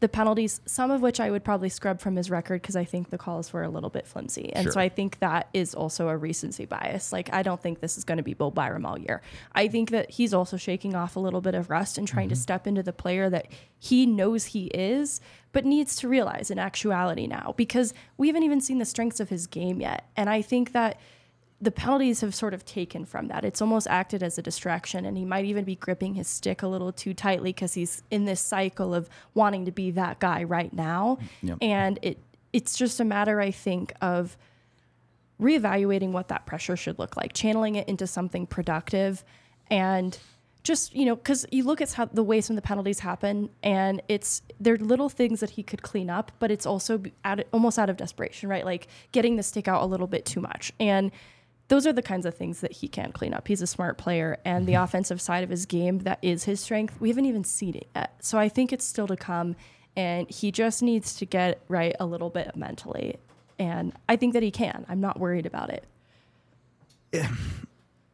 the penalties, some of which I would probably scrub from his record because I think the calls were a little bit flimsy. And so I think that is also a recency bias. Like, I don't think this is going to be Bo Byram all year. I think that he's also shaking off a little bit of rust and trying to step into the player that he knows he is, but needs to realize in actuality now, because we haven't even seen the strengths of his game yet. And I think that the penalties have sort of taken from that. It's almost acted as a distraction, and he might even be gripping his stick a little too tightly because he's in this cycle of wanting to be that guy right now. Yep. And it's just a matter, I think, of reevaluating what that pressure should look like, channeling it into something productive. And just, you know, because you look at how the way some of the penalties happen, and they're little things that he could clean up, but it's also almost out of desperation, right? Like getting the stick out a little bit too much. And those are the kinds of things that he can clean up. He's a smart player, and the offensive side of his game, that is his strength. We haven't even seen it yet. So I think it's still to come, and he just needs to get right a little bit mentally. And I think that he can. I'm not worried about it.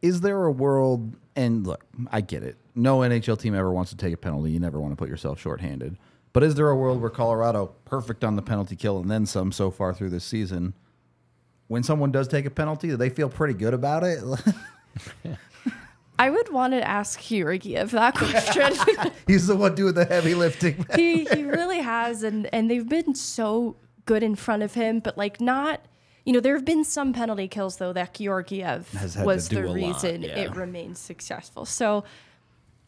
Is there a world, and look, I get it. No NHL team ever wants to take a penalty. You never want to put yourself shorthanded. But is there a world where Colorado, perfect on the penalty kill and then some so far through this season, when someone does take a penalty, do they feel pretty good about it? I would want to ask Huragi of that question. He's the one doing the heavy lifting. He really has, and they've been so good in front of him, but like not. You know, there have been some penalty kills, though, that Georgiev was the reason it remained successful. So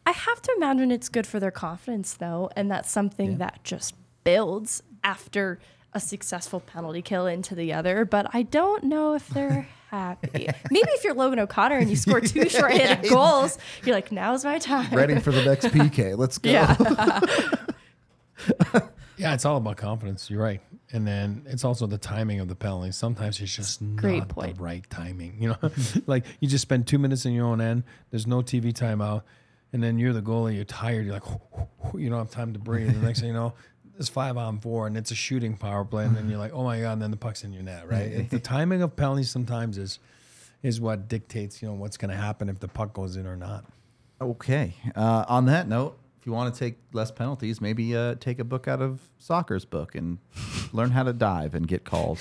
I have to imagine it's good for their confidence, though, and that's something that just builds after a successful penalty kill into the other, but I don't know if they're happy. Maybe if you're Logan O'Connor and you score 2 short-handed goals, you're like, now's my time. Ready for the next PK. Let's go. Yeah, it's all about confidence. You're right. And then it's also the timing of the penalty. Sometimes it's just not the right timing. You know, like you just spend 2 minutes in your own end. There's no TV timeout. And then you're the goalie. You're tired. You're like, you don't have time to breathe. And the next thing you know, it's 5-on-4, and it's a shooting power play. And then you're like, oh, my God. And then the puck's in your net, right? The timing of penalties sometimes is what dictates, you know, what's going to happen if the puck goes in or not. Okay. On that note, you want to take less penalties, maybe take a book out of soccer's book and learn how to dive and get calls.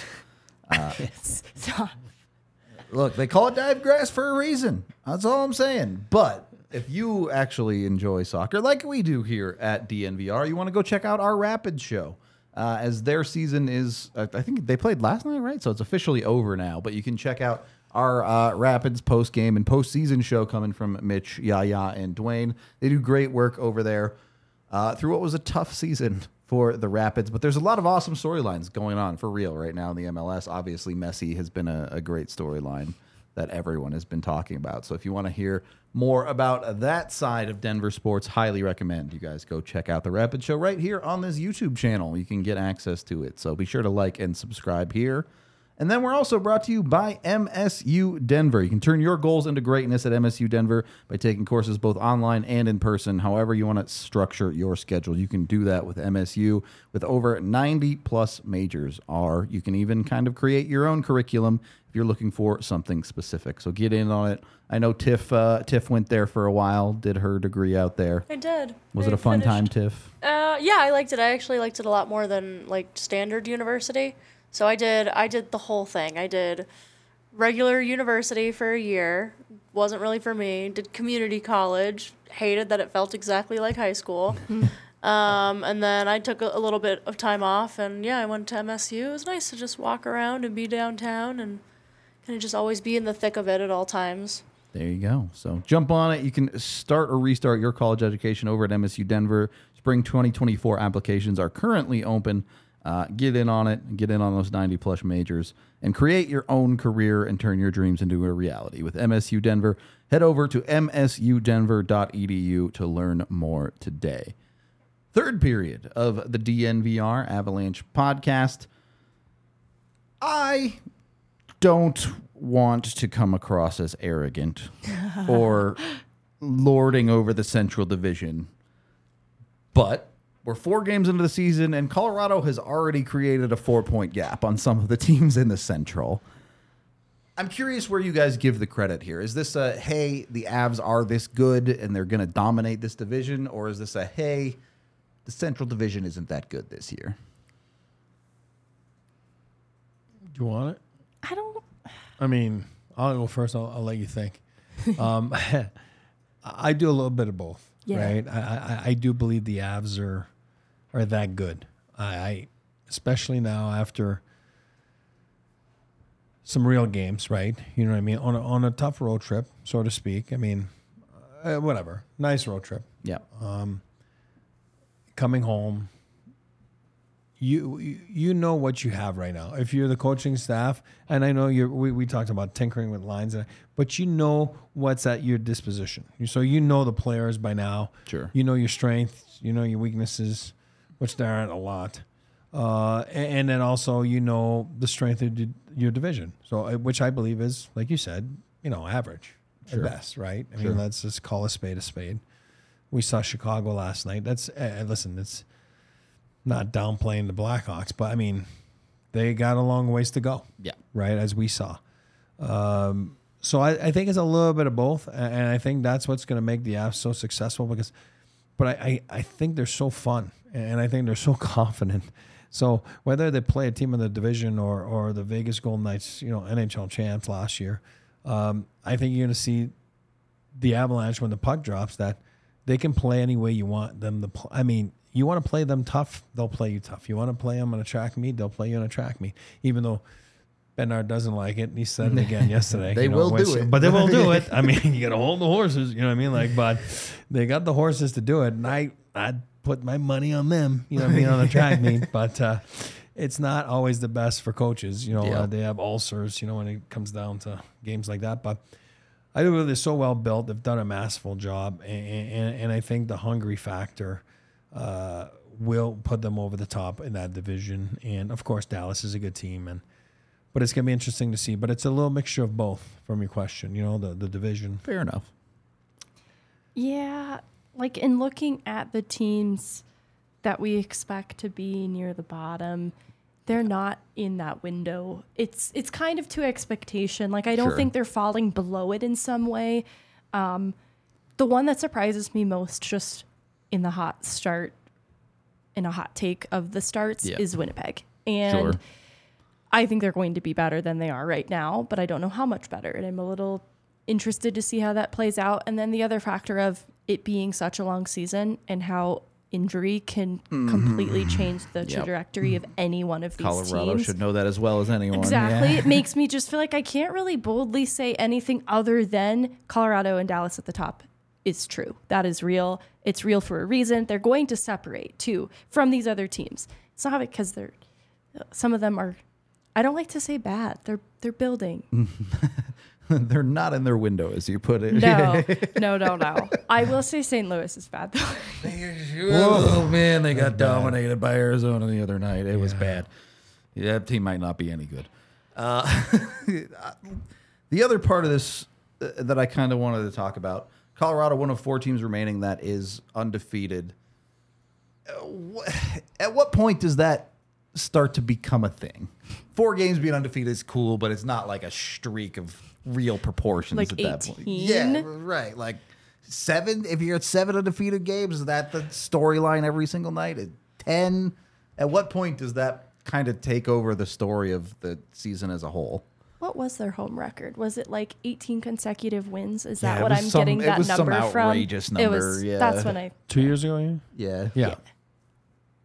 Look, they call it dive grass for a reason. That's all I'm saying. But if you actually enjoy soccer like we do here at DNVR, you want to go check out our Rapid show as their season is, I think they played last night, right? So it's officially over now, but you can check out our Rapids post-game and postseason show coming from Mitch, Yaya, and Dwayne. They do great work over there through what was a tough season for the Rapids. But there's a lot of awesome storylines going on for real right now in the MLS. Obviously, Messi has been a great storyline that everyone has been talking about. So if you want to hear more about that side of Denver sports, highly recommend you guys go check out The Rapid Show right here on this YouTube channel. You can get access to it. So be sure to like and subscribe here. And then we're also brought to you by MSU Denver. You can turn your goals into greatness at MSU Denver by taking courses both online and in person. However you want to structure your schedule, you can do that with MSU. With over 90-plus majors, you can even kind of create your own curriculum if you're looking for something specific. So get in on it. I know Tiff went there for a while, did her degree out there. I did. Was it a fun time, Tiff? Yeah, I liked it. I actually liked it a lot more than like standard university. So I did the whole thing. I did regular university for a year. Wasn't really for me. Did community college. Hated that it felt exactly like high school. And then I took a little bit of time off. And, yeah, I went to MSU. It was nice to just walk around and be downtown and kind of just always be in the thick of it at all times. There you go. So jump on it. You can start or restart your college education over at MSU Denver. Spring 2024 applications are currently open. Get in on it. Get in on those 90-plus majors and create your own career and turn your dreams into a reality with MSU Denver. Head over to msudenver.edu to learn more today. Third period of the DNVR Avalanche podcast. I don't want to come across as arrogant or lording over the Central Division, but we're 4 games into the season, and Colorado has already created a 4-point gap on some of the teams in the Central. I'm curious where you guys give the credit here. Is this a, hey, the Avs are this good, and they're going to dominate this division? Or is this a, hey, the Central Division isn't that good this year? Do you want it? I'll go first. I'll let you think. I do a little bit of both, right? I do believe the Avs are that good. I especially now after some real games, right? You know what I mean? On a tough road trip, so to speak. I mean, whatever. Nice road trip. Yeah. Coming home, you know what you have right now. If you're the coaching staff, and I know we talked about tinkering with lines, but you know what's at your disposition. So you know the players by now. Sure. You know your strengths. You know your weaknesses, which there aren't a lot. And then also, you know, the strength of your division, so which I believe is, like you said, you know, average at best, right? I mean, let's just call a spade a spade. We saw Chicago last night. That's listen, it's not downplaying the Blackhawks, but I mean, they got a long ways to go. Yeah, right, as we saw. So I think it's a little bit of both, and I think that's what's going to make the Avs so successful. But I think they're so fun, and I think they're so confident. So whether they play a team in the division or the Vegas Golden Knights, you know, NHL champs last year, I think you're going to see the Avalanche when the puck drops that they can play any way you want them to play. I mean, you want to play them tough, they'll play you tough. You want to play them on a track meet, they'll play you on a track meet. Even though Bernard doesn't like it, and he said it again yesterday. But they will do it. I mean, you got to hold the horses, you know what I mean? Like, but they got the horses to do it, and I'd put my money on them, you know what I mean, on a track meet. But it's not always the best for coaches. You know, they have ulcers, you know, when it comes down to games like that. But I do believe they're so well built. They've done a masterful job, and I think the hungry factor will put them over the top in that division. And of course, Dallas is a good team, but it's gonna be interesting to see. But it's a little mixture of both from your question. You know, the division. Fair enough. Yeah, like in looking at the teams that we expect to be near the bottom, they're not in that window. It's kind of to expectation. Like, I don't think they're falling below it in some way. The one that surprises me most, just in the hot start, in a hot take of the starts, is Winnipeg. And I think they're going to be better than they are right now, but I don't know how much better. And I'm a little interested to see how that plays out. And then the other factor of it being such a long season and how injury can completely change the trajectory of any one of these teams. Colorado should know that as well as anyone. Exactly. Yeah. It makes me just feel like I can't really boldly say anything other than Colorado and Dallas at the top is true. That is real. It's real for a reason. They're going to separate, too, from these other teams. It's not because some of them are, I don't like to say bad. They're building. They're not in their window, as you put it. No, no. I will say St. Louis is bad, though. Oh, man, they got dominated by Arizona the other night. It was bad. Yeah, that team might not be any good. The other part of this that I kind of wanted to talk about, Colorado, one of four teams remaining that is undefeated. At what point does that start to become a thing? 4 games being undefeated is cool, but it's not like a streak of real proportions like at 18? That point. Yeah, right. Like 7, if you're at 7 undefeated games, is that the storyline every single night? At 10, at what point does that kind of take over the story of the season as a whole? What was their home record? Was it like 18 consecutive wins? Is that what I'm getting that number from? It was some outrageous number. It was, that's when I... 2 years ago, Yeah.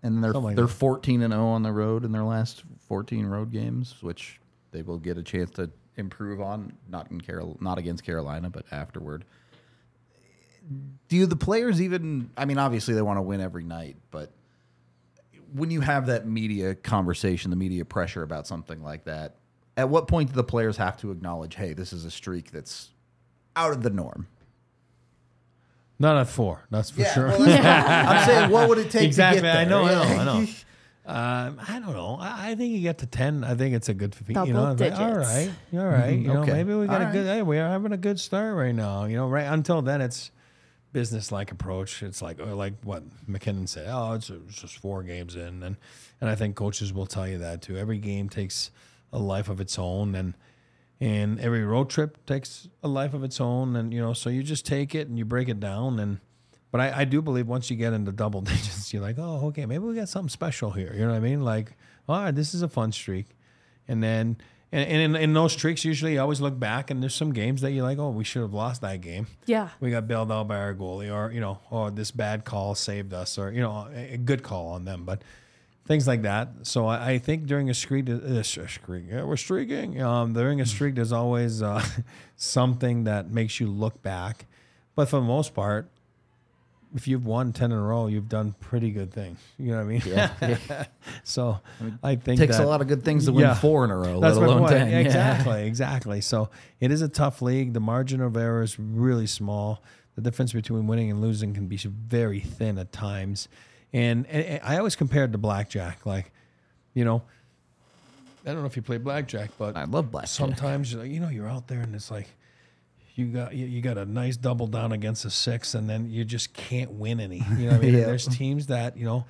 And they're 14-0 on the road in their last 14 road games, which they will get a chance to improve on, not against Carolina, but afterward. Do the players even... I mean, obviously they want to win every night, but when you have that media conversation, the media pressure about something like that, at what point do the players have to acknowledge, hey, this is a streak that's out of the norm? Not at 4, that's for sure. Well, I'm saying, what would it take to get there? I know. I don't know. I think you get to 10. I think it's a good feat. Double digits. Like, all right. Mm-hmm. You know, maybe we got good. Hey, we are having a good start right now. You know, right until then, it's business-like approach. It's like what McKinnon said. Oh, it's just 4 games in, and I think coaches will tell you that too. Every game takes a life of its own, and every road trip takes a life of its own, and you know, so you just take it and you break it down. And but I do believe once you get into double digits, you're like, oh, okay, maybe we got something special here. You know what I mean? Like, all right, this is a fun streak. And then in those streaks, usually you always look back, and there's some games that you're like, oh, we should have lost that game. Yeah, we got bailed out by our goalie, or you know, oh, this bad call saved us, or you know, a good call on them, but things like that. So I think during a streak, we're streaking. During a streak, there's always something that makes you look back. But for the most part, if you've won 10 in a row, you've done pretty good things. You know what I mean? Yeah. So I mean, I think it takes a lot of good things to win 4 in a row, let alone 10. Exactly. So it is a tough league. The margin of error is really small. The difference between winning and losing can be very thin at times. And I always compared to blackjack. Like, you know, I don't know if you play blackjack, but I love blackjack. Sometimes you're like, you know, you're out there and it's like you got a nice double down against a 6, and then you just can't win any. You know what I mean? Yeah. There's teams that, you know,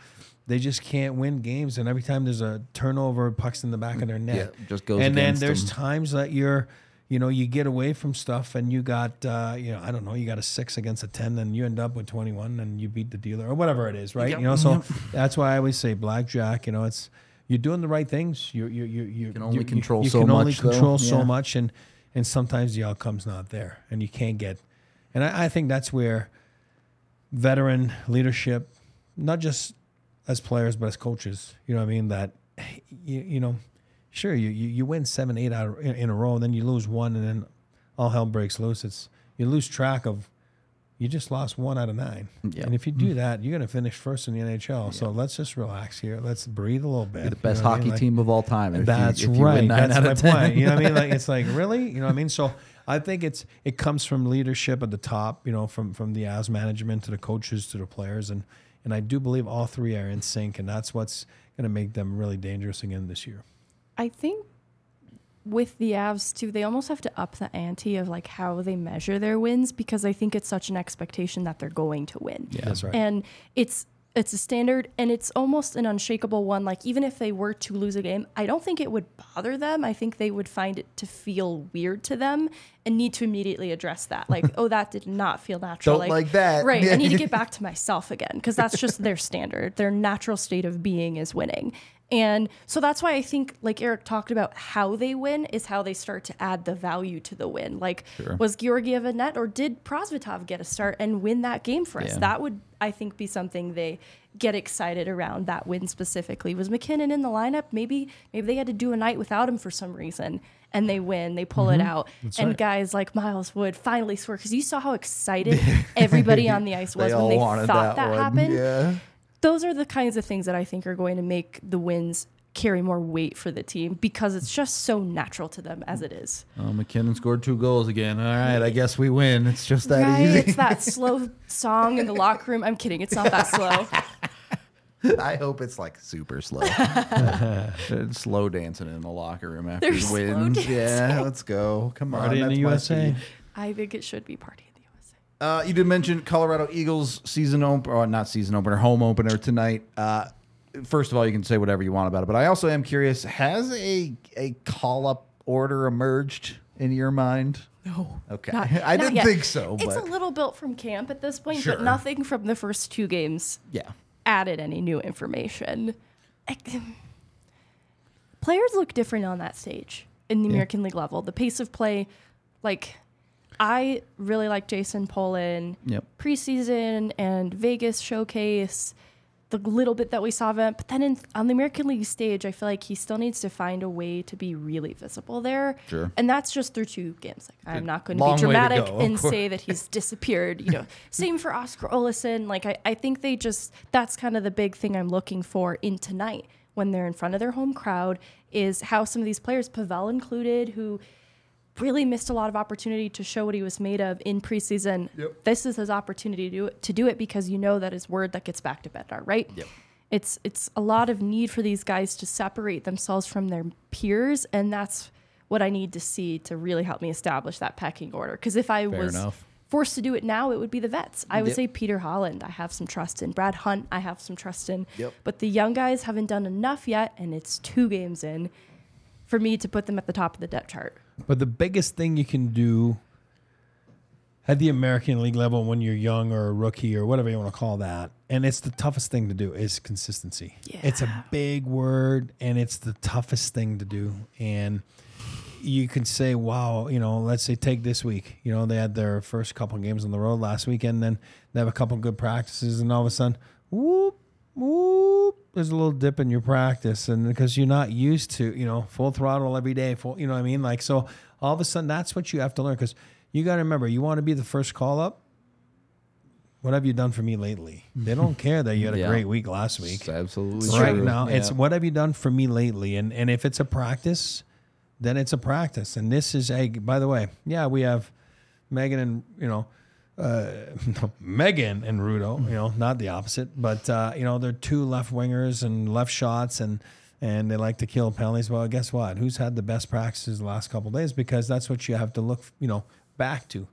they just can't win games, and every time there's a turnover, pucks in the back of their net. Yeah, just goes. And then there's times that you're, you know, you get away from stuff, and you got, you know, I don't know, you got a 6 against a 10, and you end up with 21, and you beat the dealer or whatever it is, right? Yep. You know, so that's why I always say blackjack. You know, it's you're doing the right things. You can only control so much. and sometimes the outcome's not there, and you can't get. And I think that's where veteran leadership, not just as players but as coaches, you know what I mean? That you know. Sure, you win 7, 8 out in a row, and then you lose 1, and then all hell breaks loose. You lose track of you just lost 1 out of 9. Yep. And if you do that, you're going to finish first in the NHL. Yep. So let's just relax here. Let's breathe a little bit. You're the best hockey team of all time. If you win 9 that's out of 10. Point. You know what I mean? Like, it's like, really? You know what I mean? So I think it comes from leadership at the top, you know, from the as management to the coaches to the players. And I do believe all 3 are in sync, and that's what's going to make them really dangerous again this year. I think with the Avs, too, they almost have to up the ante of like how they measure their wins, because I think it's such an expectation that they're going to win. Yeah, that's right. And it's a standard, and it's almost an unshakable one. Like, even if they were to lose a game, I don't think it would bother them. I think they would find it to feel weird to them and need to immediately address that. Like, oh, that did not feel natural. Don't like that. Right. I need to get back to myself again, because that's just their standard. Their natural state of being is winning. And so that's why I think, like Eric talked about, how they win is how they start to add the value to the win. Like, sure. Was Georgiev a net, or did Prosvetov get a start and win that game for us? Yeah. That would, I think, be something they get excited around, that win specifically. Was McKinnon in the lineup? Maybe they had to do a night without him for some reason, and they win. They pull it out. That's right. Guys like Miles Wood finally score, because you saw how excited everybody on the ice was when they thought that happened. Yeah. Those are the kinds of things that I think are going to make the wins carry more weight for the team because it's just so natural to them as it is. Oh, McKinnon scored 2 goals again. All right, I guess we win. It's just that easy. It's that slow song in the locker room. I'm kidding. It's not that slow. I hope it's like super slow. Slow dancing in the locker room after he wins. Yeah, let's go. Come on. Party in the USA. I think it should be party. You did mention Colorado Eagles home opener tonight. First of all, you can say whatever you want about it, but I also am curious, has a call-up order emerged in your mind? No. Okay. I didn't think so. It's a little built from camp at this point, sure, but nothing from the first 2 games added any new information. Players look different on that stage in the American League level. The pace of play, I really like Jason Polin. Yep. Preseason and Vegas showcase, the little bit that we saw of him. But then on the American League stage, I feel like he still needs to find a way to be really visible there. Sure. And that's just through 2 games. I'm not going to be dramatic and say that he's disappeared. Same for Oscar Olsson. I think that's kind of the big thing I'm looking for in tonight when they're in front of their home crowd is how some of these players, Pavel included, who really missed a lot of opportunity to show what he was made of in preseason. Yep. This is his opportunity to do it because that is word that gets back to Bednar, right? Yep. It's a lot of need for these guys to separate themselves from their peers, and that's what I need to see to really help me establish that pecking order. Because if I was forced to do it now, it would be the vets. I would say Peter Holland, I have some trust in. Brad Hunt, I have some trust in. Yep. But the young guys haven't done enough yet, and it's 2 games in for me to put them at the top of the depth chart. But the biggest thing you can do at the American League level when you're young or a rookie or whatever you want to call that, and it's the toughest thing to do, is consistency. Yeah. It's a big word, and it's the toughest thing to do. And you can say, wow, let's say take this week. They had their first couple of games on the road last weekend, and then they have a couple of good practices, and all of a sudden, whoop, there's a little dip in your practice, and because you're not used to, full throttle every day, you know what I mean? So all of a sudden, that's what you have to learn, because you got to remember, you want to be the first call-up? What have you done for me lately? They don't care that you had a great week last week. It's absolutely true. Right now, it's what have you done for me lately? And if it's a practice, then it's a practice. And this is by the way, we have Megan and, Megan and Rudo, not the opposite, but they're 2 left wingers and left shots, and they like to kill penalties. Well, guess what? Who's had the best practices the last couple of days? Because that's what you have to look, back to.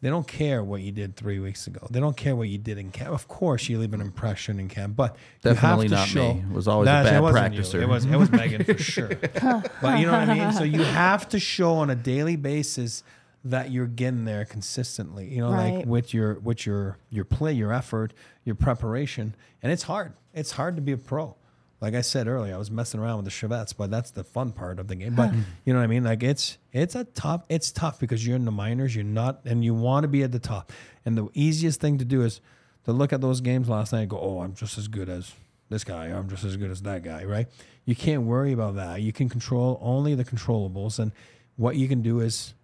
They don't care what you did 3 weeks ago. They don't care what you did in camp. Of course, you leave an impression in camp, but definitely not me. It was always a bad practicer. It was Megan for sure. But you know what I mean. So you have to show on a daily basis that you're getting there consistently, right, with your play, your effort, your preparation. And it's hard. It's hard to be a pro. Like I said earlier, I was messing around with the Chevettes, but that's the fun part of the game. But you know what I mean? It's tough because you're in the minors, and you want to be at the top. And the easiest thing to do is to look at those games last night and go, oh, I'm just as good as this guy, or I'm just as good as that guy, right? You can't worry about that. You can control only the controllables. And what you can do is,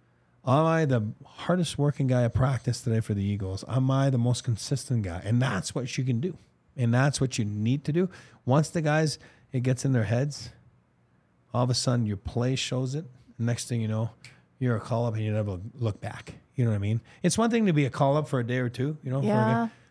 am I the hardest working guy at practice today for the Eagles? Am I the most consistent guy? And that's what you can do. And that's what you need to do. Once the guys, it gets in their heads, all of a sudden your play shows it. Next thing you know, you're a call-up and you never look back. You know what I mean? It's one thing to be a call-up for a day or two.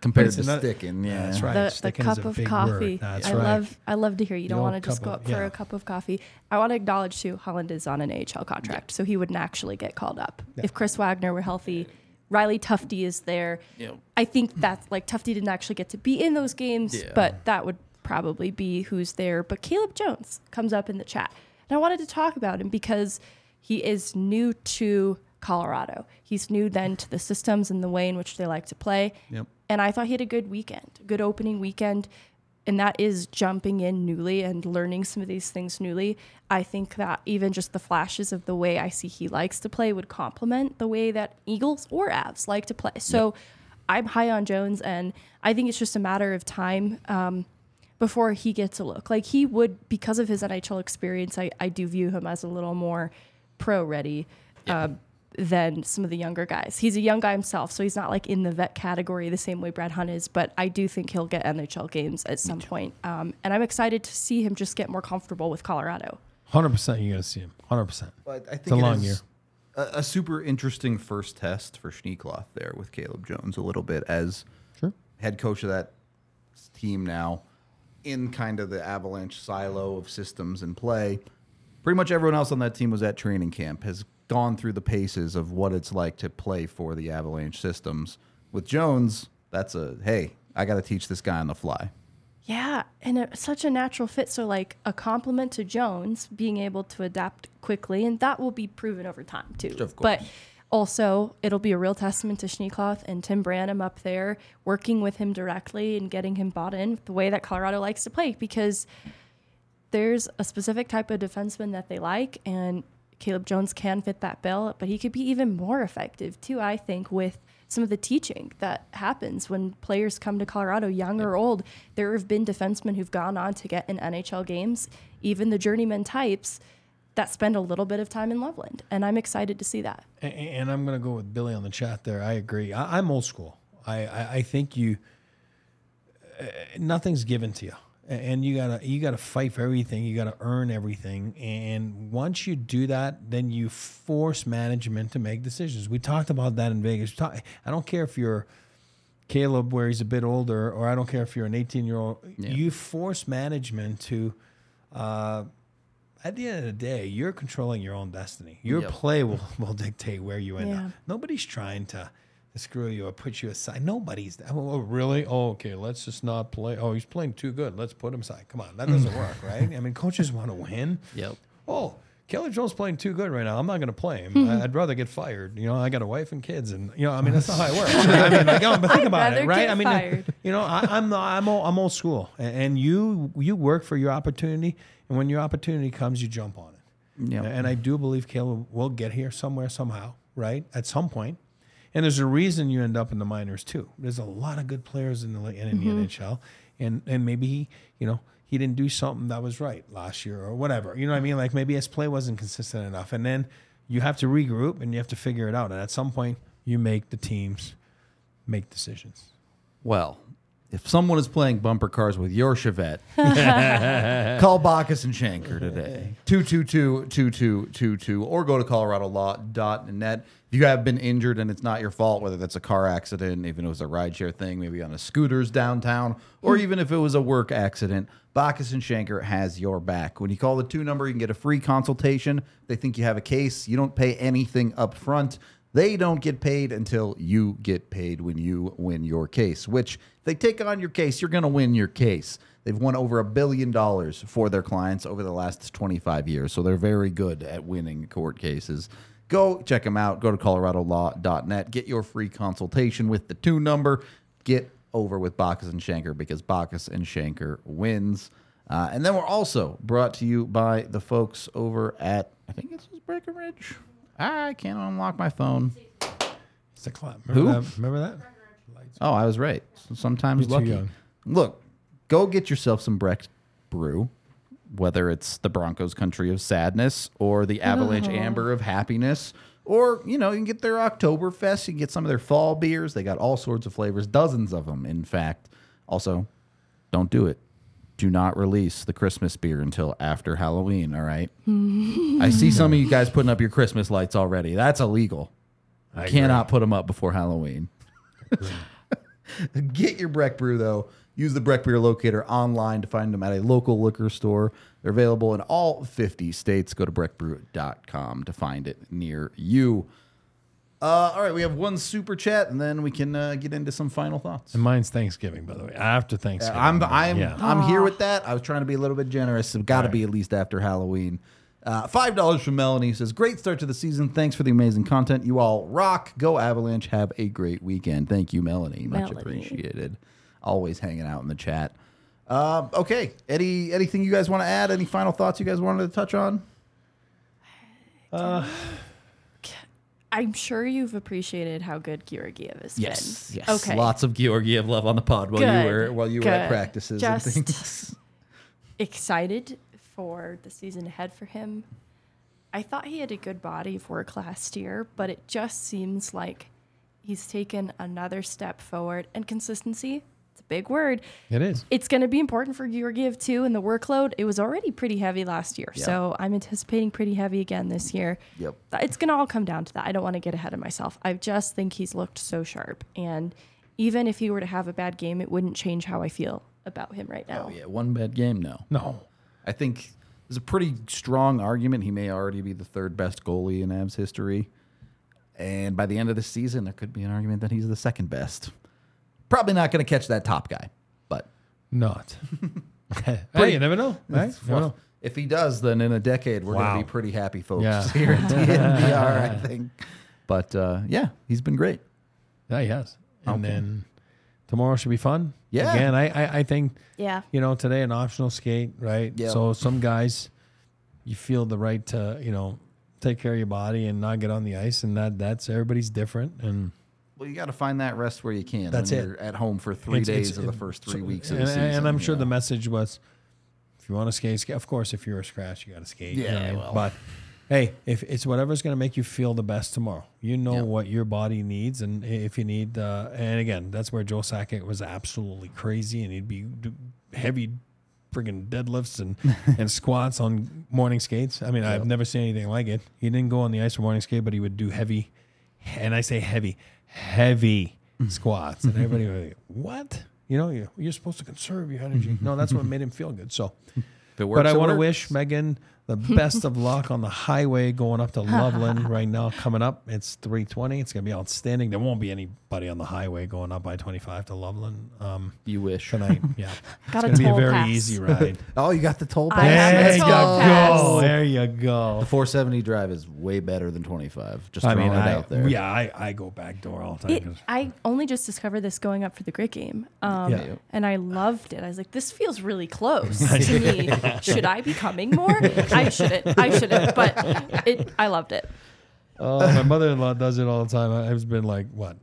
Compared to sticking. Yeah, that's right. The cup of coffee. That's right. I love to hear you don't want to just go up for a cup of coffee. I want to acknowledge, too, Holland is on an AHL contract, so he wouldn't actually get called up. Yeah. If Chris Wagner were healthy, Riley Tufte is there. Yeah. I think that's Tufte didn't actually get to be in those games, but that would probably be who's there. But Caleb Jones comes up in the chat, and I wanted to talk about him because he is new to Colorado. He's new then to the systems and the way in which they like to play. Yep. And I thought he had a good opening weekend, and that is jumping in newly and learning some of these things newly. I think that even just the flashes of the way I see he likes to play would complement the way that Eagles or Avs like to play. So I'm high on Jones, and I think it's just a matter of time before he gets a look. He would, because of his NHL experience, I do view him as a little more pro-ready. than some of the younger guys. He's a young guy himself, so he's not like in the vet category the same way Brad Hunt is, but I do think he'll get NHL games at some point. And I'm excited to see him just get more comfortable with Colorado. 100% you're going to see him. 100%. But I think it's a long year. A super interesting first test for Schneekloth there with Caleb Jones a little bit as head coach of that team now in kind of the Avalanche silo of systems and play. Pretty much everyone else on that team was at training camp, has gone through the paces of what it's like to play for the Avalanche systems. With Jones, that's a, hey, I got to teach this guy on the fly. Yeah, and such a natural fit. So, like, a compliment to Jones being able to adapt quickly, and that will be proven over time, too. Of course. But also, it'll be a real testament to Schneekloth and Tim Branum up there, working with him directly and getting him bought in the way that Colorado likes to play, because there's a specific type of defenseman that they like, and Caleb Jones can fit that bill, but he could be even more effective, too, I think, with some of the teaching that happens when players come to Colorado, young or old. There have been defensemen who've gone on to get in NHL games, even the journeyman types that spend a little bit of time in Loveland, and I'm excited to see that. And I'm going to go with Billy on the chat there. I agree. I'm old school. I think you nothing's given to you. And you gotta fight for everything. You gotta earn everything. And once you do that, then you force management to make decisions. We talked about that in Vegas. I don't care if you're Caleb, where he's a bit older, or I don't care if you're an 18-year-old. Yeah. You force management to. At the end of the day, you're controlling your own destiny. Your play will dictate where you end up. Nobody's trying to screw you or put you aside. Nobody's. Oh, really? Oh, okay. Let's just not play. Oh, he's playing too good. Let's put him aside. Come on. That doesn't work, right? I mean, coaches want to win. Yep. Oh, Kelly Jones playing too good right now. I'm not going to play him. I'd rather get fired. You know, I got a wife and kids, and you know, I mean, that's not how it works. I mean, like, but think about it, right? I mean, you know, I'm old school, and you work for your opportunity, and when your opportunity comes, you jump on it. Yeah. And I do believe Caleb will get here somewhere, somehow, right? At some point. And there's a reason you end up in the minors too. There's a lot of good players in the NHL, and maybe he didn't do something that was right last year or whatever. You know what I mean? Like maybe his play wasn't consistent enough, and then you have to regroup and you have to figure it out. And at some point, you make the teams make decisions. Well, if someone is playing bumper cars with your Chevette, call Bacchus and Shanker today. 222-2222 or go to coloradolaw.net. If you have been injured and it's not your fault, whether that's a car accident, even if it was a rideshare thing, maybe on a scooter's downtown, or even if it was a work accident, Bacchus and Shanker has your back. When you call the 2 number, you can get a free consultation. If they think you have a case, you don't pay anything up front. They don't get paid until you get paid when you win your case, which if they take on your case, you're going to win your case. They've won over $1 billion for their clients over the last 25 years, so they're very good at winning court cases. Go check them out. Go to coloradolaw.net. Get your free consultation with the 2 number. Get over with Bacchus and Shanker because Bacchus and Shanker wins. And then we're also brought to you by the folks over at, I think this was Breckenridge. I can't unlock my phone. It's a clap. Remember that? Oh, I was right. So sometimes lucky. Too young. Look, go get yourself some Breck Brew, whether it's the Broncos Country of Sadness or the Avalanche Amber of Happiness. Or, you know, you can get their Oktoberfest. You can get some of their fall beers. They got all sorts of flavors, dozens of them, in fact. Also, don't do it. Do not release the Christmas beer until after Halloween, all right? I see some of you guys putting up your Christmas lights already. That's illegal. I cannot put them up before Halloween. Get your Breck Brew, though. Use the Breck Beer Locator online to find them at a local liquor store. They're available in all 50 states. Go to breckbrew.com to find it near you. All right, we have one super chat, and then we can get into some final thoughts. And mine's Thanksgiving, by the way. After Thanksgiving, I'm here with that. I was trying to be a little bit generous. It's got to be at least after Halloween. $5 from Melanie says, "Great start to the season. Thanks for the amazing content. You all rock. Go Avalanche. Have a great weekend." Thank you, Melanie. Much appreciated. Always hanging out in the chat. Okay, Eddie, anything you guys want to add? Any final thoughts you guys wanted to touch on? I'm sure you've appreciated how good Georgiev has been. Yes. Okay. Lots of Georgiev love on the pod while you were at practices and things. Excited for the season ahead for him. I thought he had a good body for work last year, but it just seems like he's taken another step forward. And consistency, it's a big word. It is. It's going to be important for Georgiev, too, and the workload. It was already pretty heavy last year, yeah. So I'm anticipating pretty heavy again this year. Yep. It's going to all come down to that. I don't want to get ahead of myself. I just think he's looked so sharp. And even if he were to have a bad game, it wouldn't change how I feel about him right now. Oh, yeah. One bad game, no. No. I think there's a pretty strong argument he may already be the third best goalie in Avs history. And by the end of the season, there could be an argument that he's the second best. Probably not going to catch that top guy, but... Not. Hey, you never know. Right? Well, if he does, then in a decade, we're going to be pretty happy folks here at DNVR, I think. But, yeah, he's been great. Yeah, he has. And then tomorrow should be fun. Yeah. Again, I think, you know, today an optional skate, right? Yeah. So some guys, you feel the right to, you know, take care of your body and not get on the ice, and that's everybody's different. And well, you got to find that rest where you can. That's it. You're at home for three days of the first 3 weeks of the season. And I'm sure the message was, if you want to skate. Of course, if you're a scratch, you got to skate. Yeah, you know? Well. But hey, if it's whatever's going to make you feel the best tomorrow, you know what your body needs, and if you need, and again, that's where Joe Sakic was absolutely crazy, and he'd be heavy. Friggin' deadlifts and squats on morning skates. I mean, I've never seen anything like it. He didn't go on the ice for morning skate, but he would do heavy, and I say heavy squats. And everybody would like, what? You know, you're supposed to conserve your energy. No, that's what made him feel good. So, but I want to wish Megan the best of luck on the highway going up to Loveland right now. Coming up, it's 3:20. It's going to be outstanding. There won't be anybody on the highway going up I-25 to Loveland. You wish. Tonight, yeah. Got it's going to be a very easy ride. Oh, you got the toll pass? There you go. The 470 drive is way better than 25. Just throwing it out there. Yeah, I go back door all the time. I only just discovered this going up for the Grit game, and I loved it. I was like, this feels really close to me. Should I be coming more? I shouldn't, but I loved it. My mother-in-law does it all the time. I've been like, what,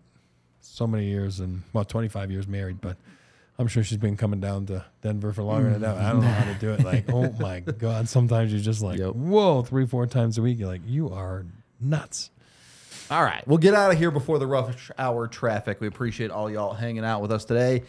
so many years, and 25 years married, but I'm sure she's been coming down to Denver for longer than that. I don't know how to do it. Like, oh my God. Sometimes you're just like, whoa, 3-4 times a week. You're like, you are nuts. All right. We'll get out of here before the rush hour traffic. We appreciate all y'all hanging out with us today.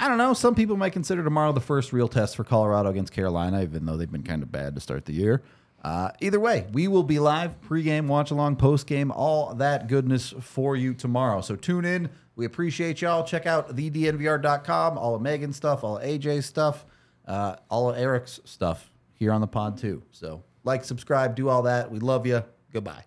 I don't know. Some people might consider tomorrow the first real test for Colorado against Carolina, even though they've been kind of bad to start the year. Either way, we will be live pregame, watch along, postgame, all that goodness for you tomorrow. So tune in. We appreciate y'all. Check out thednvr.com, all of Megan's stuff, all of AJ's stuff, all of Eric's stuff here on the pod too. So like, subscribe, do all that. We love you. Goodbye.